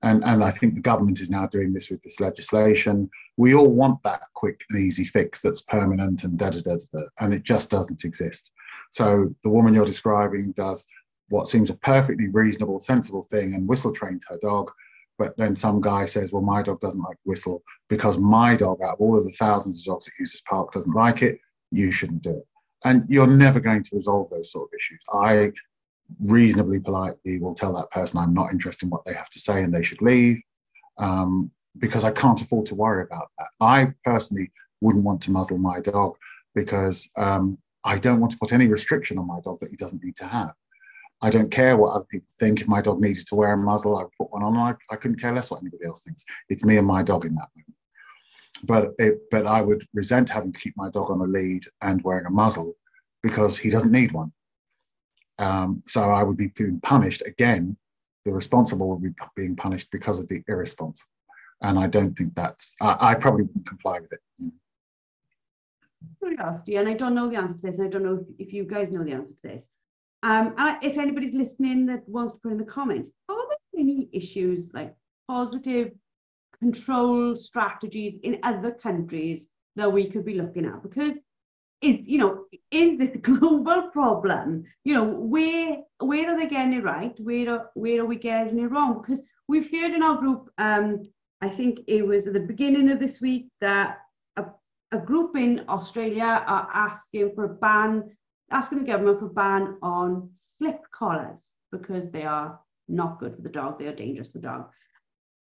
And, and I think the government is now doing this with this legislation. We all want that quick and easy fix that's permanent and da-da-da-da-da, and it just doesn't exist. So the woman you're describing does what seems a perfectly reasonable, sensible thing and whistle trains her dog, but then some guy says, well, my dog doesn't like whistle because my dog, out of all of the thousands of dogs that use this park, doesn't like it. You shouldn't do it. And you're never going to resolve those sort of issues. I... reasonably politely will tell that person I'm not interested in what they have to say and they should leave, um, because I can't afford to worry about that. I personally wouldn't want to muzzle my dog because um, I don't want to put any restriction on my dog that he doesn't need to have. I don't care what other people think. If my dog needed to wear a muzzle, I would put one on. I, I couldn't care less what anybody else thinks. It's me and my dog in that moment. But, it, but I would resent having to keep my dog on a lead and wearing a muzzle because he doesn't need one. Um, so I would be being punished again. The responsible would be being punished because of the irresponsible, and I don't think that's. I, I probably wouldn't comply with it. Curiosity, and I don't know the answer to this, and I don't know if, if you guys know the answer to this. Um, I, if anybody's listening that wants to put in the comments, are there any issues like positive control strategies in other countries that we could be looking at? Because is, you know, is this a global problem? You know, where where are they getting it right? Where are, where are we getting it wrong? Because we've heard in our group, um, I think it was at the beginning of this week, that a, a group in Australia are asking for a ban, asking the government for a ban on slip collars because they are not good for the dog, they are dangerous for the dog.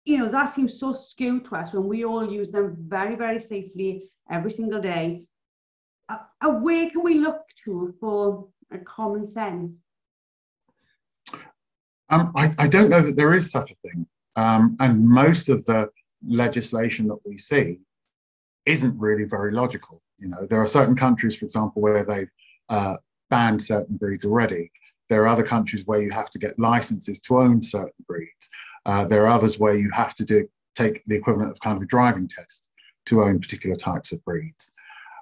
You know, that seems so skewed to us when we all use them very, very safely every single day. Uh, where can we look to for a common sense? Um, I, I don't know that there is such a thing. Um, and most of the legislation that we see isn't really very logical. You know, there are certain countries, for example, where they've uh, banned certain breeds already. There are other countries where you have to get licenses to own certain breeds. Uh, there are others where you have to do take the equivalent of kind of a driving test to own particular types of breeds.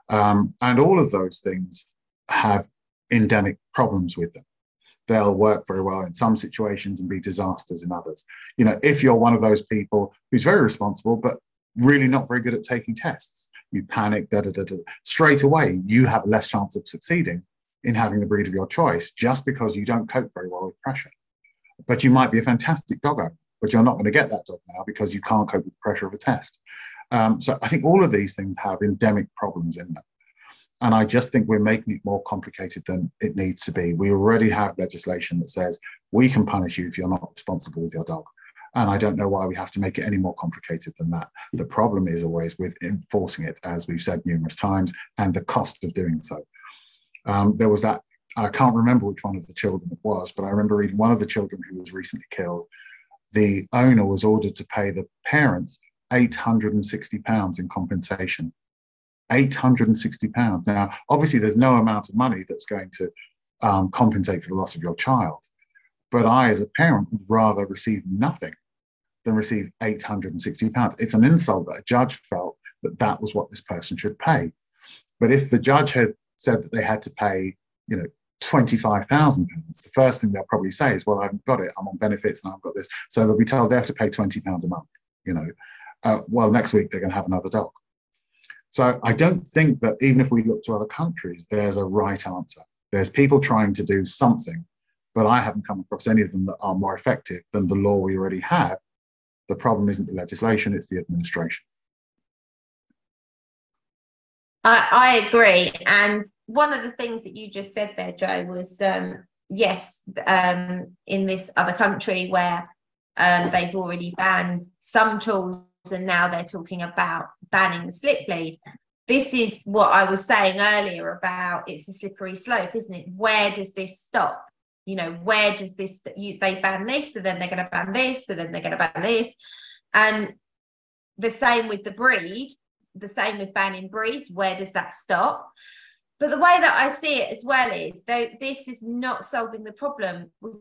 Um, and all of those things have endemic problems with them. They'll work very well in some situations and be disasters in others. You know, if you're one of those people who's very responsible, but really not very good at taking tests, you panic, da, da, da, da, straight away, you have less chance of succeeding in having the breed of your choice just because you don't cope very well with pressure. But you might be a fantastic dog owner, but you're not going to get that dog now because you can't cope with the pressure of a test. Um, so I think all of these things have endemic problems in them. And I just think we're making it more complicated than it needs to be. We already have legislation that says we can punish you if you're not responsible with your dog. And I don't know why we have to make it any more complicated than that. The problem is always with enforcing it, as we've said numerous times, and the cost of doing so. Um, there was that, I can't remember which one of the children it was, but I remember reading one of the children who was recently killed, the owner was ordered to pay the parents eight hundred sixty pounds in compensation. eight hundred sixty pounds. Now, obviously, there's no amount of money that's going to um, compensate for the loss of your child. But I, as a parent, would rather receive nothing than receive eight hundred sixty pounds. It's an insult that a judge felt that that was what this person should pay. But if the judge had said that they had to pay, you know, twenty-five thousand pounds, the first thing they'll probably say is, well, I haven't got it, I'm on benefits and I've got this. So they'll be told they have to pay twenty pounds a month, you know. Uh, well, next week they're going to have another dog. So I don't think that even if we look to other countries, there's a right answer. There's people trying to do something, but I haven't come across any of them that are more effective than the law we already have. The problem isn't the legislation, it's the administration. I, I agree. And one of the things that you just said there, Joe, was, um, yes, um, in this other country where um, they've already banned some tools and now they're talking about banning the slip lead. This is what I was saying earlier about it's a slippery slope, isn't it? Where does this stop? You know, where does this, you, they ban this, so then they're going to ban this, so then they're going to ban this. And the same with the breed, the same with banning breeds, where does that stop? But the way that I see it as well is, though, this is not solving the problem. We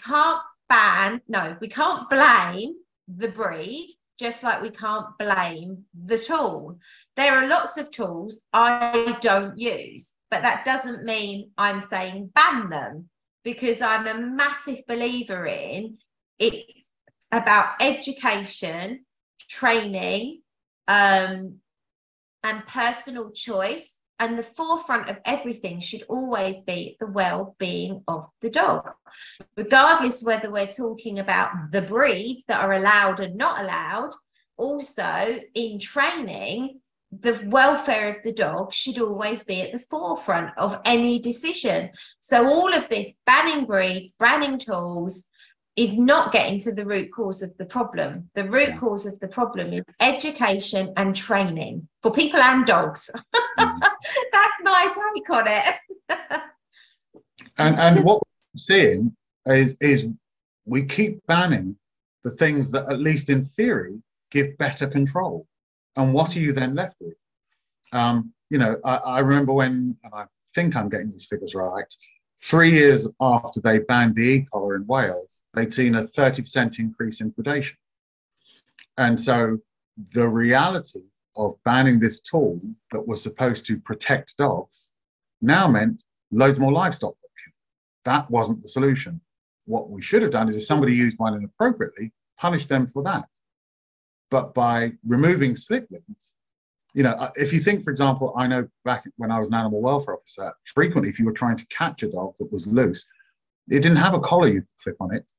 can't ban, no, we can't blame the breed, just like we can't blame the tool. There are lots of tools I don't use, but that doesn't mean I'm saying ban them. Because I'm a massive believer in it's about education, training, um, and personal choice. And the forefront of everything should always be the well-being of the dog, regardless whether we're talking about the breeds that are allowed and not allowed. Also, in training, the welfare of the dog should always be at the forefront of any decision. So all of this banning breeds, banning tools is not getting to the root cause of the problem. The root yeah. cause of the problem is education and training for people and dogs. Mm. That's my take on it. and and what we're seeing is is we keep banning the things that, at least in theory, give better control. And what are you then left with? Um, you know, I, I remember when, and I think I'm getting these figures right, three years after they banned the e-collar in Wales, they'd seen a thirty percent increase in predation. And so the reality of banning this tool that was supposed to protect dogs now meant loads more livestock got killed. That wasn't the solution. What we should have done is if somebody used one inappropriately, punish them for that. But by removing slip leads, you know, if you think, for example, I know back when I was an animal welfare officer, frequently if you were trying to catch a dog that was loose, it didn't have a collar you could clip on it.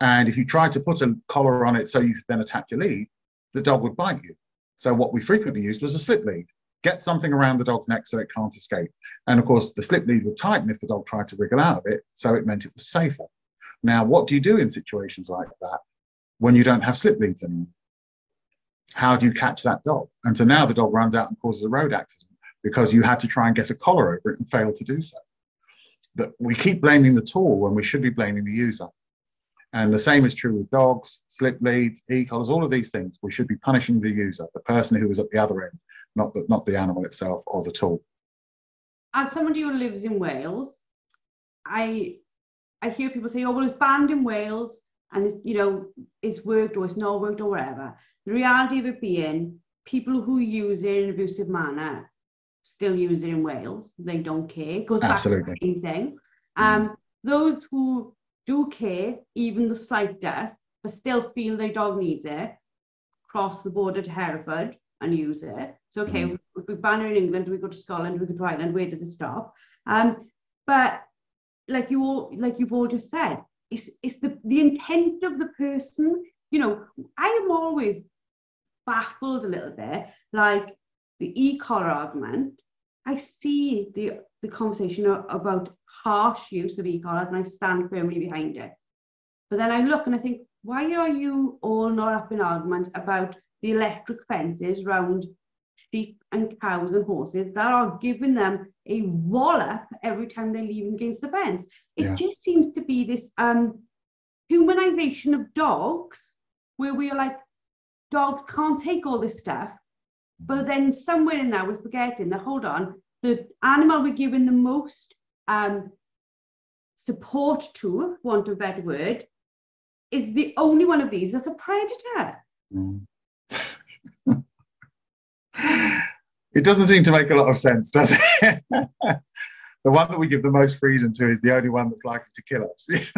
And if you tried to put a collar on it so you could then attach your lead, the dog would bite you. So what we frequently used was a slip lead. Get something around the dog's neck so it can't escape. And of course, the slip lead would tighten if the dog tried to wriggle out of it, so it meant it was safer. Now, what do you do in situations like that when you don't have slip leads anymore? How do you catch that dog? And so now the dog runs out and causes a road accident because you had to try and get a collar over it and failed to do so. That we keep blaming the tool when we should be blaming the user. And the same is true with dogs, slip leads, e-collars, all of these things. We should be punishing the user, the person who was at the other end, not the, not the animal itself or the tool. As somebody who lives in Wales, I I hear people say, oh, well, it's banned in Wales and, it's, you know, it's worked or it's not worked or whatever. The reality of it being, people who use it in an abusive manner still use it in Wales. They don't care. It goes Absolutely. Back to the same thing. Um, mm. Those who do care, even the slightest, but still feel their dog needs it, cross the border to Hereford and use it. So, okay, mm. we, we ban it in England, we go to Scotland, we go to Ireland, where does it stop? Um, but like, you all, like you've all just said, it's, it's the, the intent of the person. You know, I am always baffled a little bit, like the e-collar argument. I see the, the conversation about harsh use of e-collars and I stand firmly behind it. But then I look and I think, why are you all not up in argument about the electric fences around sheep and cows and horses that are giving them a wallop every time they're leaving against the fence. It yeah. just seems to be this um, humanization of dogs where we're like, dogs can't take all this stuff. But then somewhere in that we're forgetting that, hold on, the animal we're giving the most um, support to, want a better word, is the only one of these that's a predator. Mm. It doesn't seem to make a lot of sense, does it? The one that we give the most freedom to is the only one that's likely to kill us.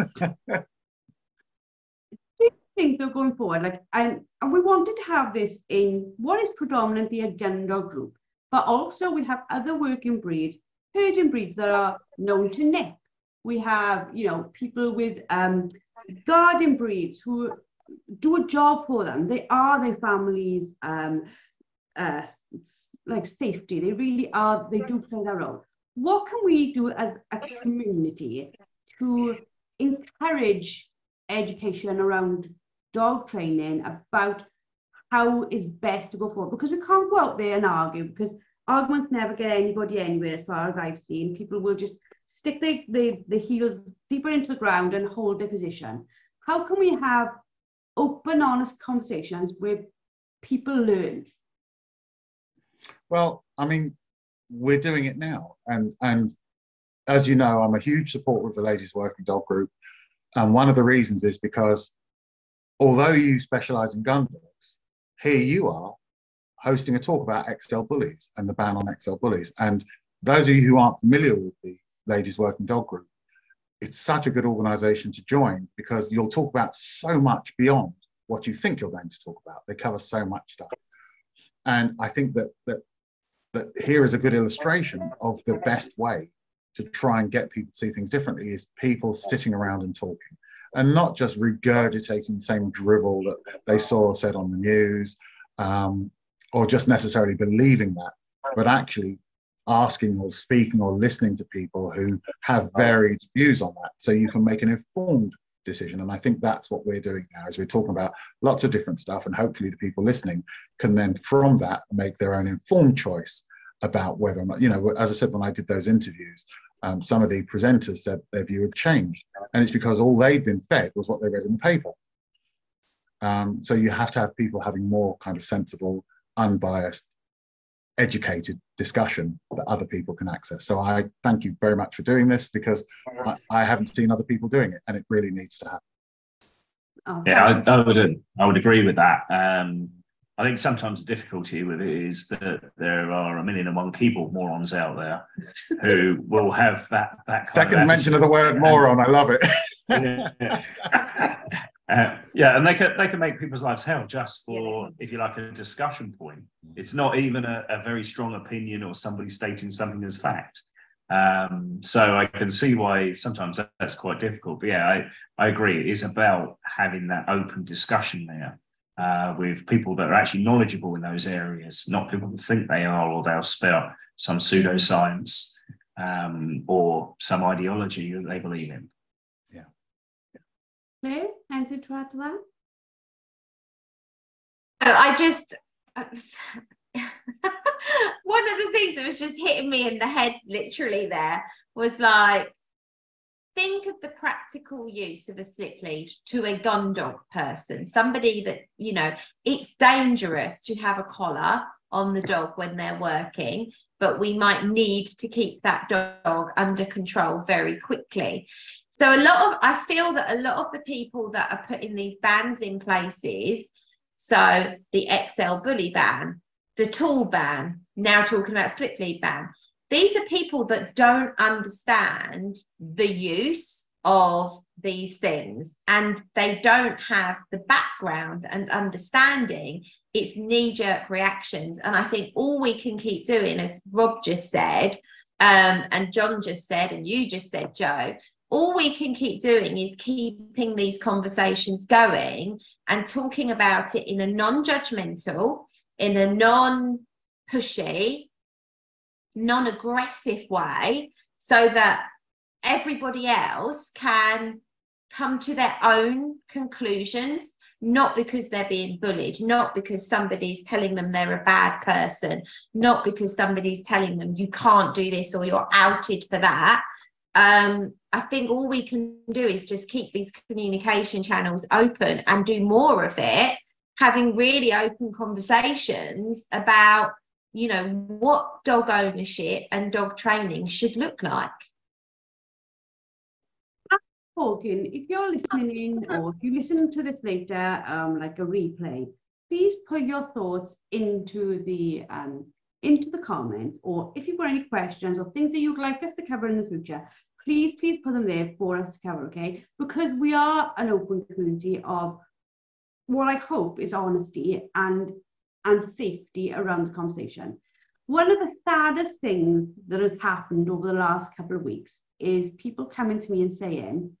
Do you think they're going forward? Like, and, and we wanted to have this in what is predominantly a gun dog group, but also we have other working breeds, herding breeds that are known to nip. We have, you know, people with um, garden breeds who do a job for them. They are their families. Um, Uh, like safety, they really are, they do play their role. What can we do as a community to encourage education around dog training about how is best to go forward? Because we can't go out there and argue, because arguments never get anybody anywhere as far as I've seen. People will just stick their, their, their heels deeper into the ground and hold their position. How can we have open, honest conversations where people learn? Well, I mean, we're doing it now. And and as you know, I'm a huge supporter of the Ladies Working Dog Group. And one of the reasons is because although you specialise in gun dogs, here you are hosting a talk about X L bullies and the ban on X L bullies. And those of you who aren't familiar with the Ladies Working Dog Group, it's such a good organisation to join because you'll talk about so much beyond what you think you're going to talk about. They cover so much stuff. And I think that, that that here is a good illustration of the best way to try and get people to see things differently is people sitting around and talking and not just regurgitating the same drivel that they saw or said on the news um, or just necessarily believing that, but actually asking or speaking or listening to people who have varied views on that so you can make an informed decision. And I think that's what we're doing now is we're talking about lots of different stuff, and hopefully the people listening can then from that make their own informed choice about whether or not, you know, as I said when I did those interviews, um, some of the presenters said their view had changed, and it's because all they'd been fed was what they read in the paper. Um, so you have to have people having more kind of sensible, unbiased, educated discussion that other people can access. So I thank you very much for doing this, because I, I haven't seen other people doing it, and it really needs to happen. Okay. Yeah, I, I would I would agree with that. Um, I think sometimes the difficulty with it is that there are a million and one keyboard morons out there who will have that, that kind Second of mention of the word moron, I love it. yeah. Uh, yeah, and they can they can make people's lives hell just for, if you like, a discussion point. It's not even a, a very strong opinion or somebody stating something as fact. Um, so I can see why sometimes that's quite difficult. But yeah, I, I agree. It is about having that open discussion there uh, with people that are actually knowledgeable in those areas, not people who think they are or they'll spout some pseudoscience um, or some ideology that they believe in. Claire, anything to add to that? Oh, I just, one of the things that was just hitting me in the head literally there was like, think of the practical use of a slip leash to a gun dog person, somebody that, you know, it's dangerous to have a collar on the dog when they're working, but we might need to keep that dog under control very quickly. So a lot of, I feel that a lot of the people that are putting these bans in places, so the X L bully ban, the tool ban, now talking about slip lead ban, these are people that don't understand the use of these things, and they don't have the background and understanding. It's knee-jerk reactions. And I think all we can keep doing, as Rob just said, um, and John just said, and you just said, Joe, all we can keep doing is keeping these conversations going and talking about it in a non-judgmental, in a non-pushy, non-aggressive way, so that everybody else can come to their own conclusions not because they're being bullied, not because somebody's telling them they're a bad person, not because somebody's telling them you can't do this or you're outed for that. Um, I think all we can do is just keep these communication channels open and do more of it, having really open conversations about, you know, what dog ownership and dog training should look like. Talking, if you're listening in or if you listen to this later, um, like a replay, please put your thoughts into the um, into the comments, or if you've got any questions or things that you'd like us to cover in the future, please, please put them there for us to cover, okay? Because we are an open community of what I hope is honesty and and safety around the conversation. One of the saddest things that has happened over the last couple of weeks is people coming to me and saying,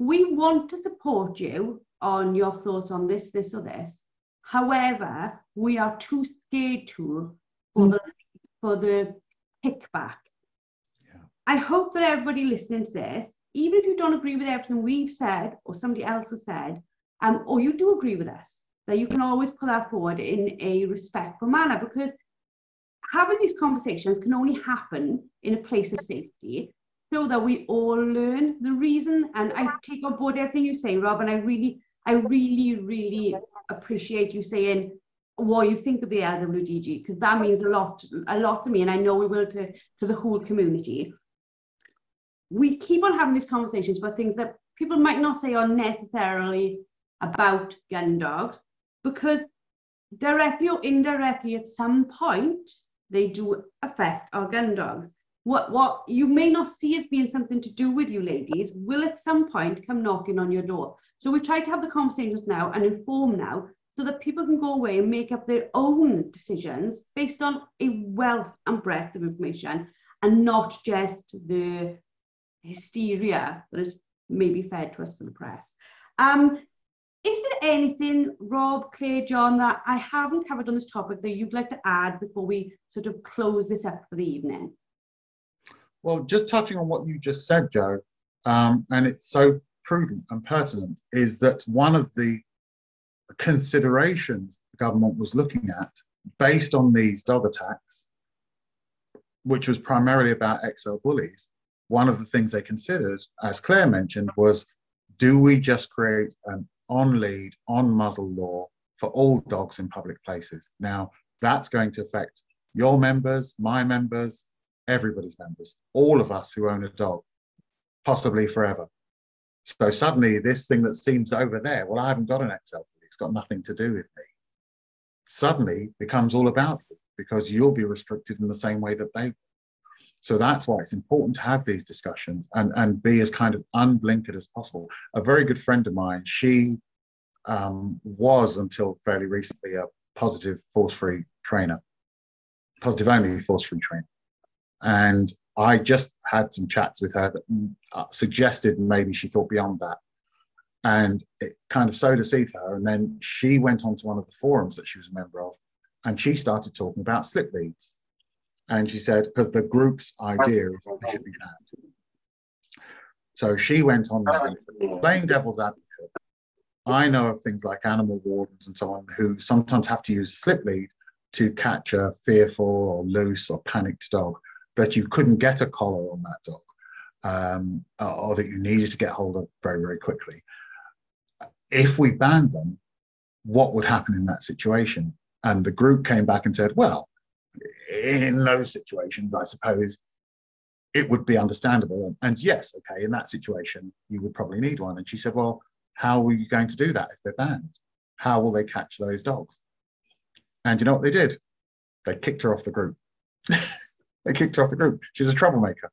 we want to support you on your thoughts on this, this or this. However, we are too scared to for mm. the for the kickback. Yeah. I hope that everybody listening to this, even if you don't agree with everything we've said or somebody else has said, um, or you do agree with us, that you can always put that forward in a respectful manner, because having these conversations can only happen in a place of safety, so that we all learn the reason. And I take on board everything you say, Rob, and I really, I really, really appreciate you saying what you think of the L W D G, because that means a lot, a lot to me, and I know it will to, to the whole community. We keep on having these conversations about things that people might not say are necessarily about gun dogs, because directly or indirectly at some point, they do affect our gun dogs. What what you may not see as being something to do with you, ladies, will at some point come knocking on your door. So we try to have the conversations now and inform now, so that people can go away and make up their own decisions based on a wealth and breadth of information, and not just the hysteria that is maybe fed to us in the press. Um, is there anything, Rob, Claire, John, that I haven't covered on this topic that you'd like to add before we sort of close this up for the evening? Well, just touching on what you just said, Joe, um, and it's so prudent and pertinent, is that one of the considerations the government was looking at based on these dog attacks, which was primarily about X L bullies, one of the things they considered, as Claire mentioned, was do we just create an on-lead, on-muzzle law for all dogs in public places? Now, that's going to affect your members, my members, everybody's members, all of us who own a dog, possibly forever. So suddenly this thing that seems over there, well, I haven't got an X L, it's got nothing to do with me, suddenly becomes all about you, because you'll be restricted in the same way that they will. So that's why it's important to have these discussions and, and be as kind of unblinkered as possible. A very good friend of mine, she um, was until fairly recently a positive force-free trainer, positive only force-free trainer. And I just had some chats with her that suggested maybe she thought beyond that. And it kind of sowed a seed for her. And then she went on to one of the forums that she was a member of, and she started talking about slip leads. And she said, because the group's idea is that they should be banned. So she went on playing devil's advocate. I know of things like animal wardens and so on, who sometimes have to use a slip lead to catch a fearful or loose or panicked dog, that you couldn't get a collar on that dog, um, or that you needed to get hold of very, very quickly. If we banned them, what would happen in that situation? And the group came back and said, well, in those situations, I suppose it would be understandable. And, and yes, okay, in that situation, you would probably need one. And she said, well, how are you going to do that if they're banned? How will they catch those dogs? And you know what they did? They kicked her off the group. They kicked her off the group. She's a troublemaker,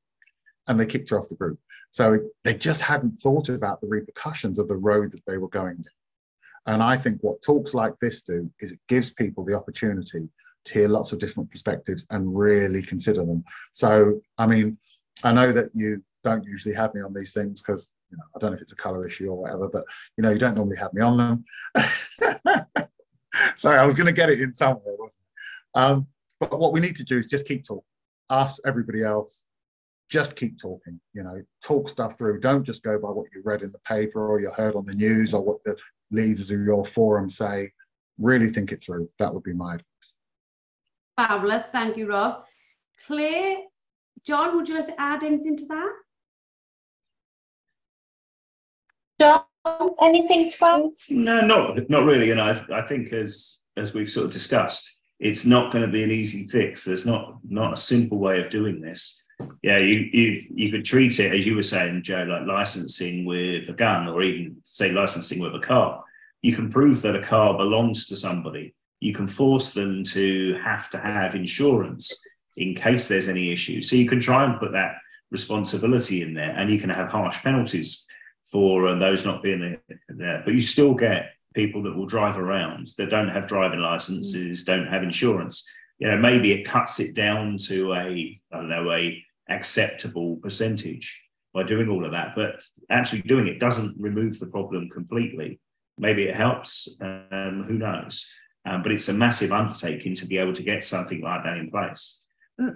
and they kicked her off the group. So they just hadn't thought about the repercussions of the road that they were going down. And I think what talks like this do is it gives people the opportunity to hear lots of different perspectives and really consider them. So, I mean, I know that you don't usually have me on these things because, you know, I don't know if it's a colour issue or whatever, but, you know, you don't normally have me on them. Sorry, I was going to get it in somewhere, wasn't I? Um, but what we need to do is just keep talking. Us, everybody else, just keep talking, you know, talk stuff through. Don't just go by what you read in the paper or you heard on the news or what the leaders of your forum say. Really think it through. That would be my advice. Fabulous. Thank you, Rob. Claire, John, would you like to add anything to that? John, anything to add? No, not, not really. And I, I think as, as we've sort of discussed, it's not going to be an easy fix. There's not, not a simple way of doing this. Yeah, you you you could treat it, as you were saying, Joe, like licensing with a gun, or even say licensing with a car. You can prove that a car belongs to somebody. You can force them to have to have insurance in case there's any issue. So you can try and put that responsibility in there, and you can have harsh penalties for uh, those not being there. But you still get people that will drive around that don't have driving licenses, don't have insurance. You know, maybe it cuts it down to a, I don't know, a acceptable percentage by doing all of that. But actually doing it doesn't remove the problem completely. Maybe it helps, um, who knows? Um, but it's a massive undertaking to be able to get something like that in place.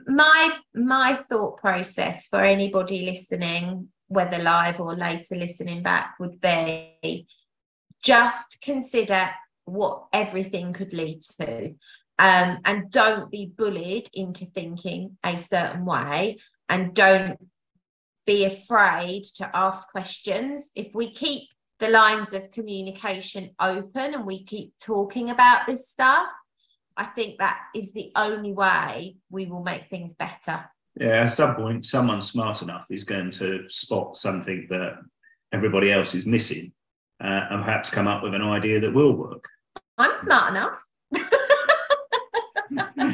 My, my thought process for anybody listening, whether live or later listening back, would be just consider what everything could lead to. Um, and don't be bullied into thinking a certain way, and don't be afraid to ask questions. If we keep the lines of communication open and we keep talking about this stuff, I think that is the only way we will make things better. Yeah, at some point, someone smart enough is going to spot something that everybody else is missing, uh, and perhaps come up with an idea that will work. I'm smart enough.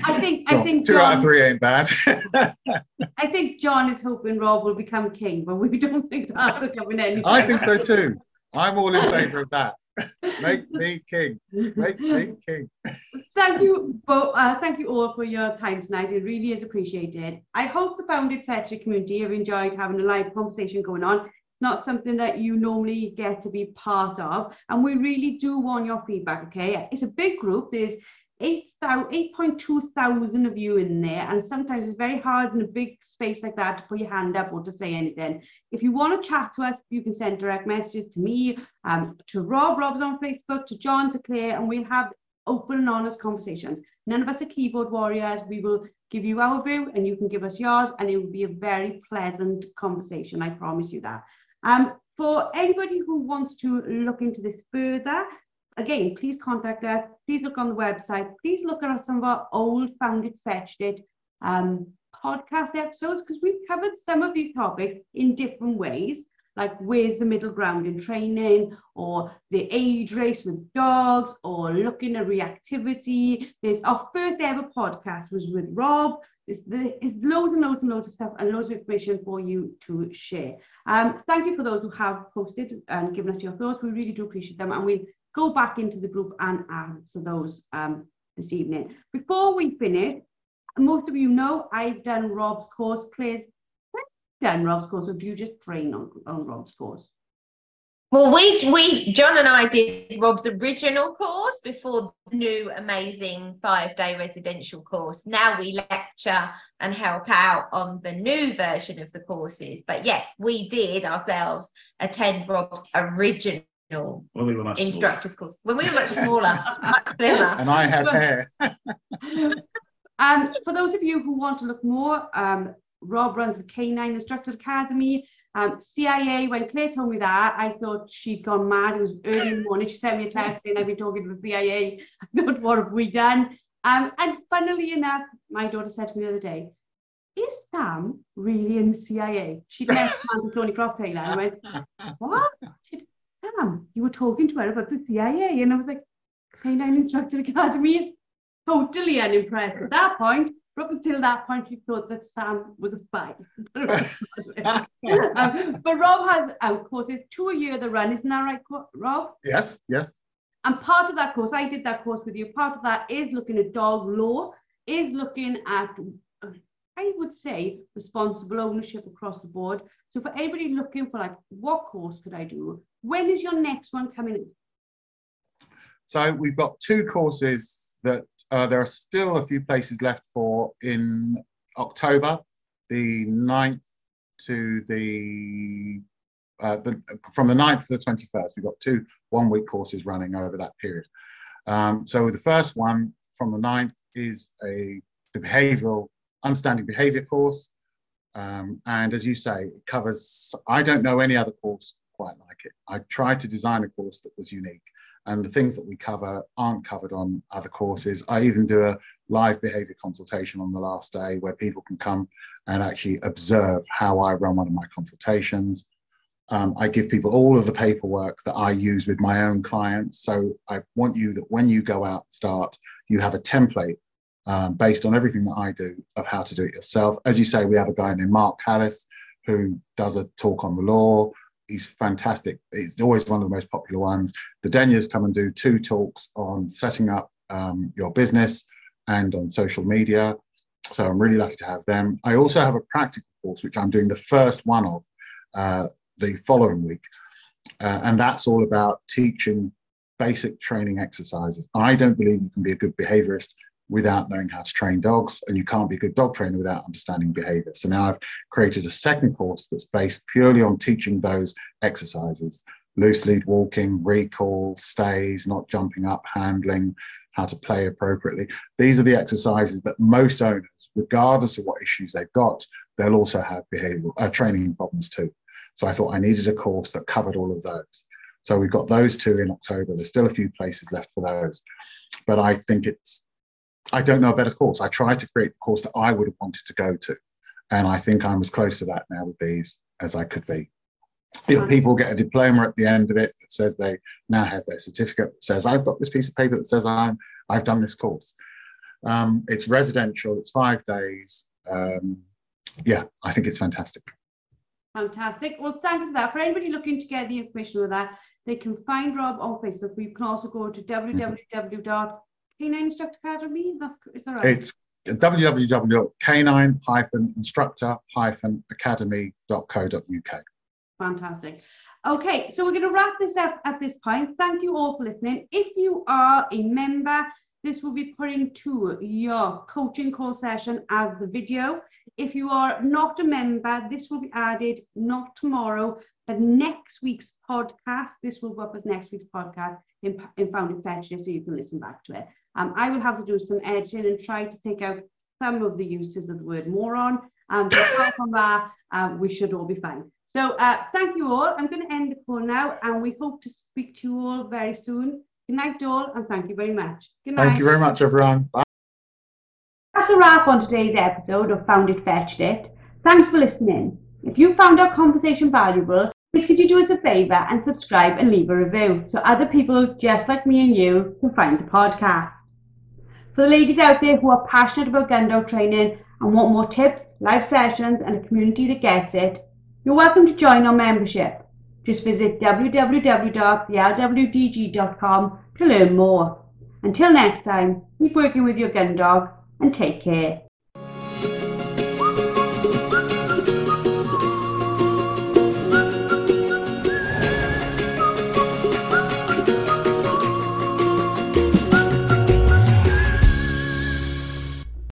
I think I think two out of three ain't bad. I think John is hoping Rob will become king, but we don't think that's coming in. I think so too. I'm all in favour of that. Make me king. Make me king. Thank you, both, uh, thank you all for your time tonight. It really is appreciated. I hope the Fount It, Fetched It community have enjoyed having a live conversation going on. It's not something that you normally get to be part of, and we really do want your feedback. Okay, it's a big group. There's eight point two thousand of you in there, and sometimes it's very hard in a big space like that to put your hand up or to say anything. If you want to chat to us, you can send direct messages to me, um, to Rob, Rob's on Facebook, to John, to Claire, and we'll have open and honest conversations. None of us are keyboard warriors. We will give you our view and you can give us yours, and it will be a very pleasant conversation, I promise you that. Um, for anybody who wants to look into this further, again, please contact us. Please look on the website. Please look at some of our old Fount It, Fetched It um, podcast episodes, because we've covered some of these topics in different ways, like where's the middle ground in training, or the age race with dogs, or looking at reactivity. There's our first ever podcast was with Rob. There's, there's loads and loads and loads of stuff and loads of information for you to share. Um, thank you for those who have posted and given us your thoughts. We really do appreciate them, and we go back into the group and answer those um, this evening. Before we finish, most of you know I've done Rob's course. Claire's done Rob's course, or do you just train on, on Rob's course? Well, we, we, John and I did Rob's original course before the new amazing five-day residential course. Now we lecture and help out on the new version of the courses. But yes, we did ourselves attend Rob's original No. When we were much instructors course. When we were much smaller, much slimmer. And I had hair. um, for those of you who want to look more, um, Rob runs the Canine Instructor Academy. Um, C I A, when Claire told me that, I thought she'd gone mad. It was early in the morning. She sent me a text saying I'd be talking to the C I A. I thought, what have we done? Um, and funnily enough, my daughter said to me the other day, is Sam really in the C I A? She'd met Sam Cloney Croft Taylor. I went, what? She'd, Sam, you were talking to her about the C I A, and I was like, Canine Instructor Academy, totally unimpressed at that point. Up until that point, she thought that Sam was a spy. um, but Rob has um, courses, two a year the run, isn't that right, Rob? Yes, yes. And part of that course, I did that course with you, part of that is looking at dog law, is looking at, I would say, responsible ownership across the board. So for anybody looking for, like, what course could I do? When is your next one coming in? So we've got two courses that uh, there are still a few places left for in October, the ninth to the, uh, the from the ninth to the twenty-first. We've got two one-week courses running over that period. Um, so the first one from the ninth is a the behavioural, understanding behaviour course. Um, and as you say, it covers, I don't know any other course quite like it. I tried to design a course that was unique, and the things that we cover aren't covered on other courses. I even do a live behaviour consultation on the last day where people can come and actually observe how I run one of my consultations. Um, I give people all of the paperwork that I use with my own clients. So I want you that when you go out and start, you have a template Um, based on everything that I do of how to do it yourself. As you say, we have a guy named Mark Callis who does a talk on the law. He's fantastic. He's always one of the most popular ones. The Denyers come and do two talks on setting up um, your business and on social media. So I'm really lucky to have them. I also have a practical course, which I'm doing the first one of uh, the following week. Uh, and that's all about teaching basic training exercises. I don't believe you can be a good behaviorist without knowing how to train dogs, and you can't be a good dog trainer without understanding behaviour. So now I've created a second course that's based purely on teaching those exercises: loose lead walking, recall, stays, not jumping up, handling, how to play appropriately. These are the exercises that most owners, regardless of what issues they've got, they'll also have behavioural uh, training problems too. So I thought I needed a course that covered all of those. So we've got those two in October. There's still a few places left for those, but I think it's I don't know a better course. I tried to create the course that I would have wanted to go to, and I think I'm as close to that now with these as I could be. If people get a diploma at the end of it that says they now have their certificate that says, I've got this piece of paper that says I'm, I've done this course. Um, it's residential, it's five days. Um, yeah, I think it's fantastic. Fantastic. Well, thank you for that. For anybody looking to get the information on that, they can find Rob on Facebook. You can also go to www. Mm-hmm. Canine Instructor Academy, is that, is that right? It's w w w dot canine instructor academy dot co dot u k. Fantastic. Okay, so we're going to wrap this up at this point. Thank you all for listening. If you are a member, this will be put into your coaching call session as the video. If you are not a member, this will be added not tomorrow, but next week's podcast. This will go up as next week's podcast in, in Fount It, Fetched It, so you can listen back to it. Um, I will have to do some editing and try to take out some of the uses of the word moron. Um, but apart from that, um, we should all be fine. So uh, thank you all. I'm going to end the call now, and we hope to speak to you all very soon. Good night to all, and thank you very much. Good night. Thank you very much, everyone. Bye. That's a wrap on today's episode of Fount It, Fetched It. Thanks for listening. If you found our conversation valuable, please could you do us a favour and subscribe and leave a review so other people just like me and you can find the podcast. For the ladies out there who are passionate about gun dog training and want more tips, live sessions and a community that gets it, you're welcome to join our membership. Just visit w w w dot the l w d g dot com to learn more. Until next time, keep working with your gun dog and take care.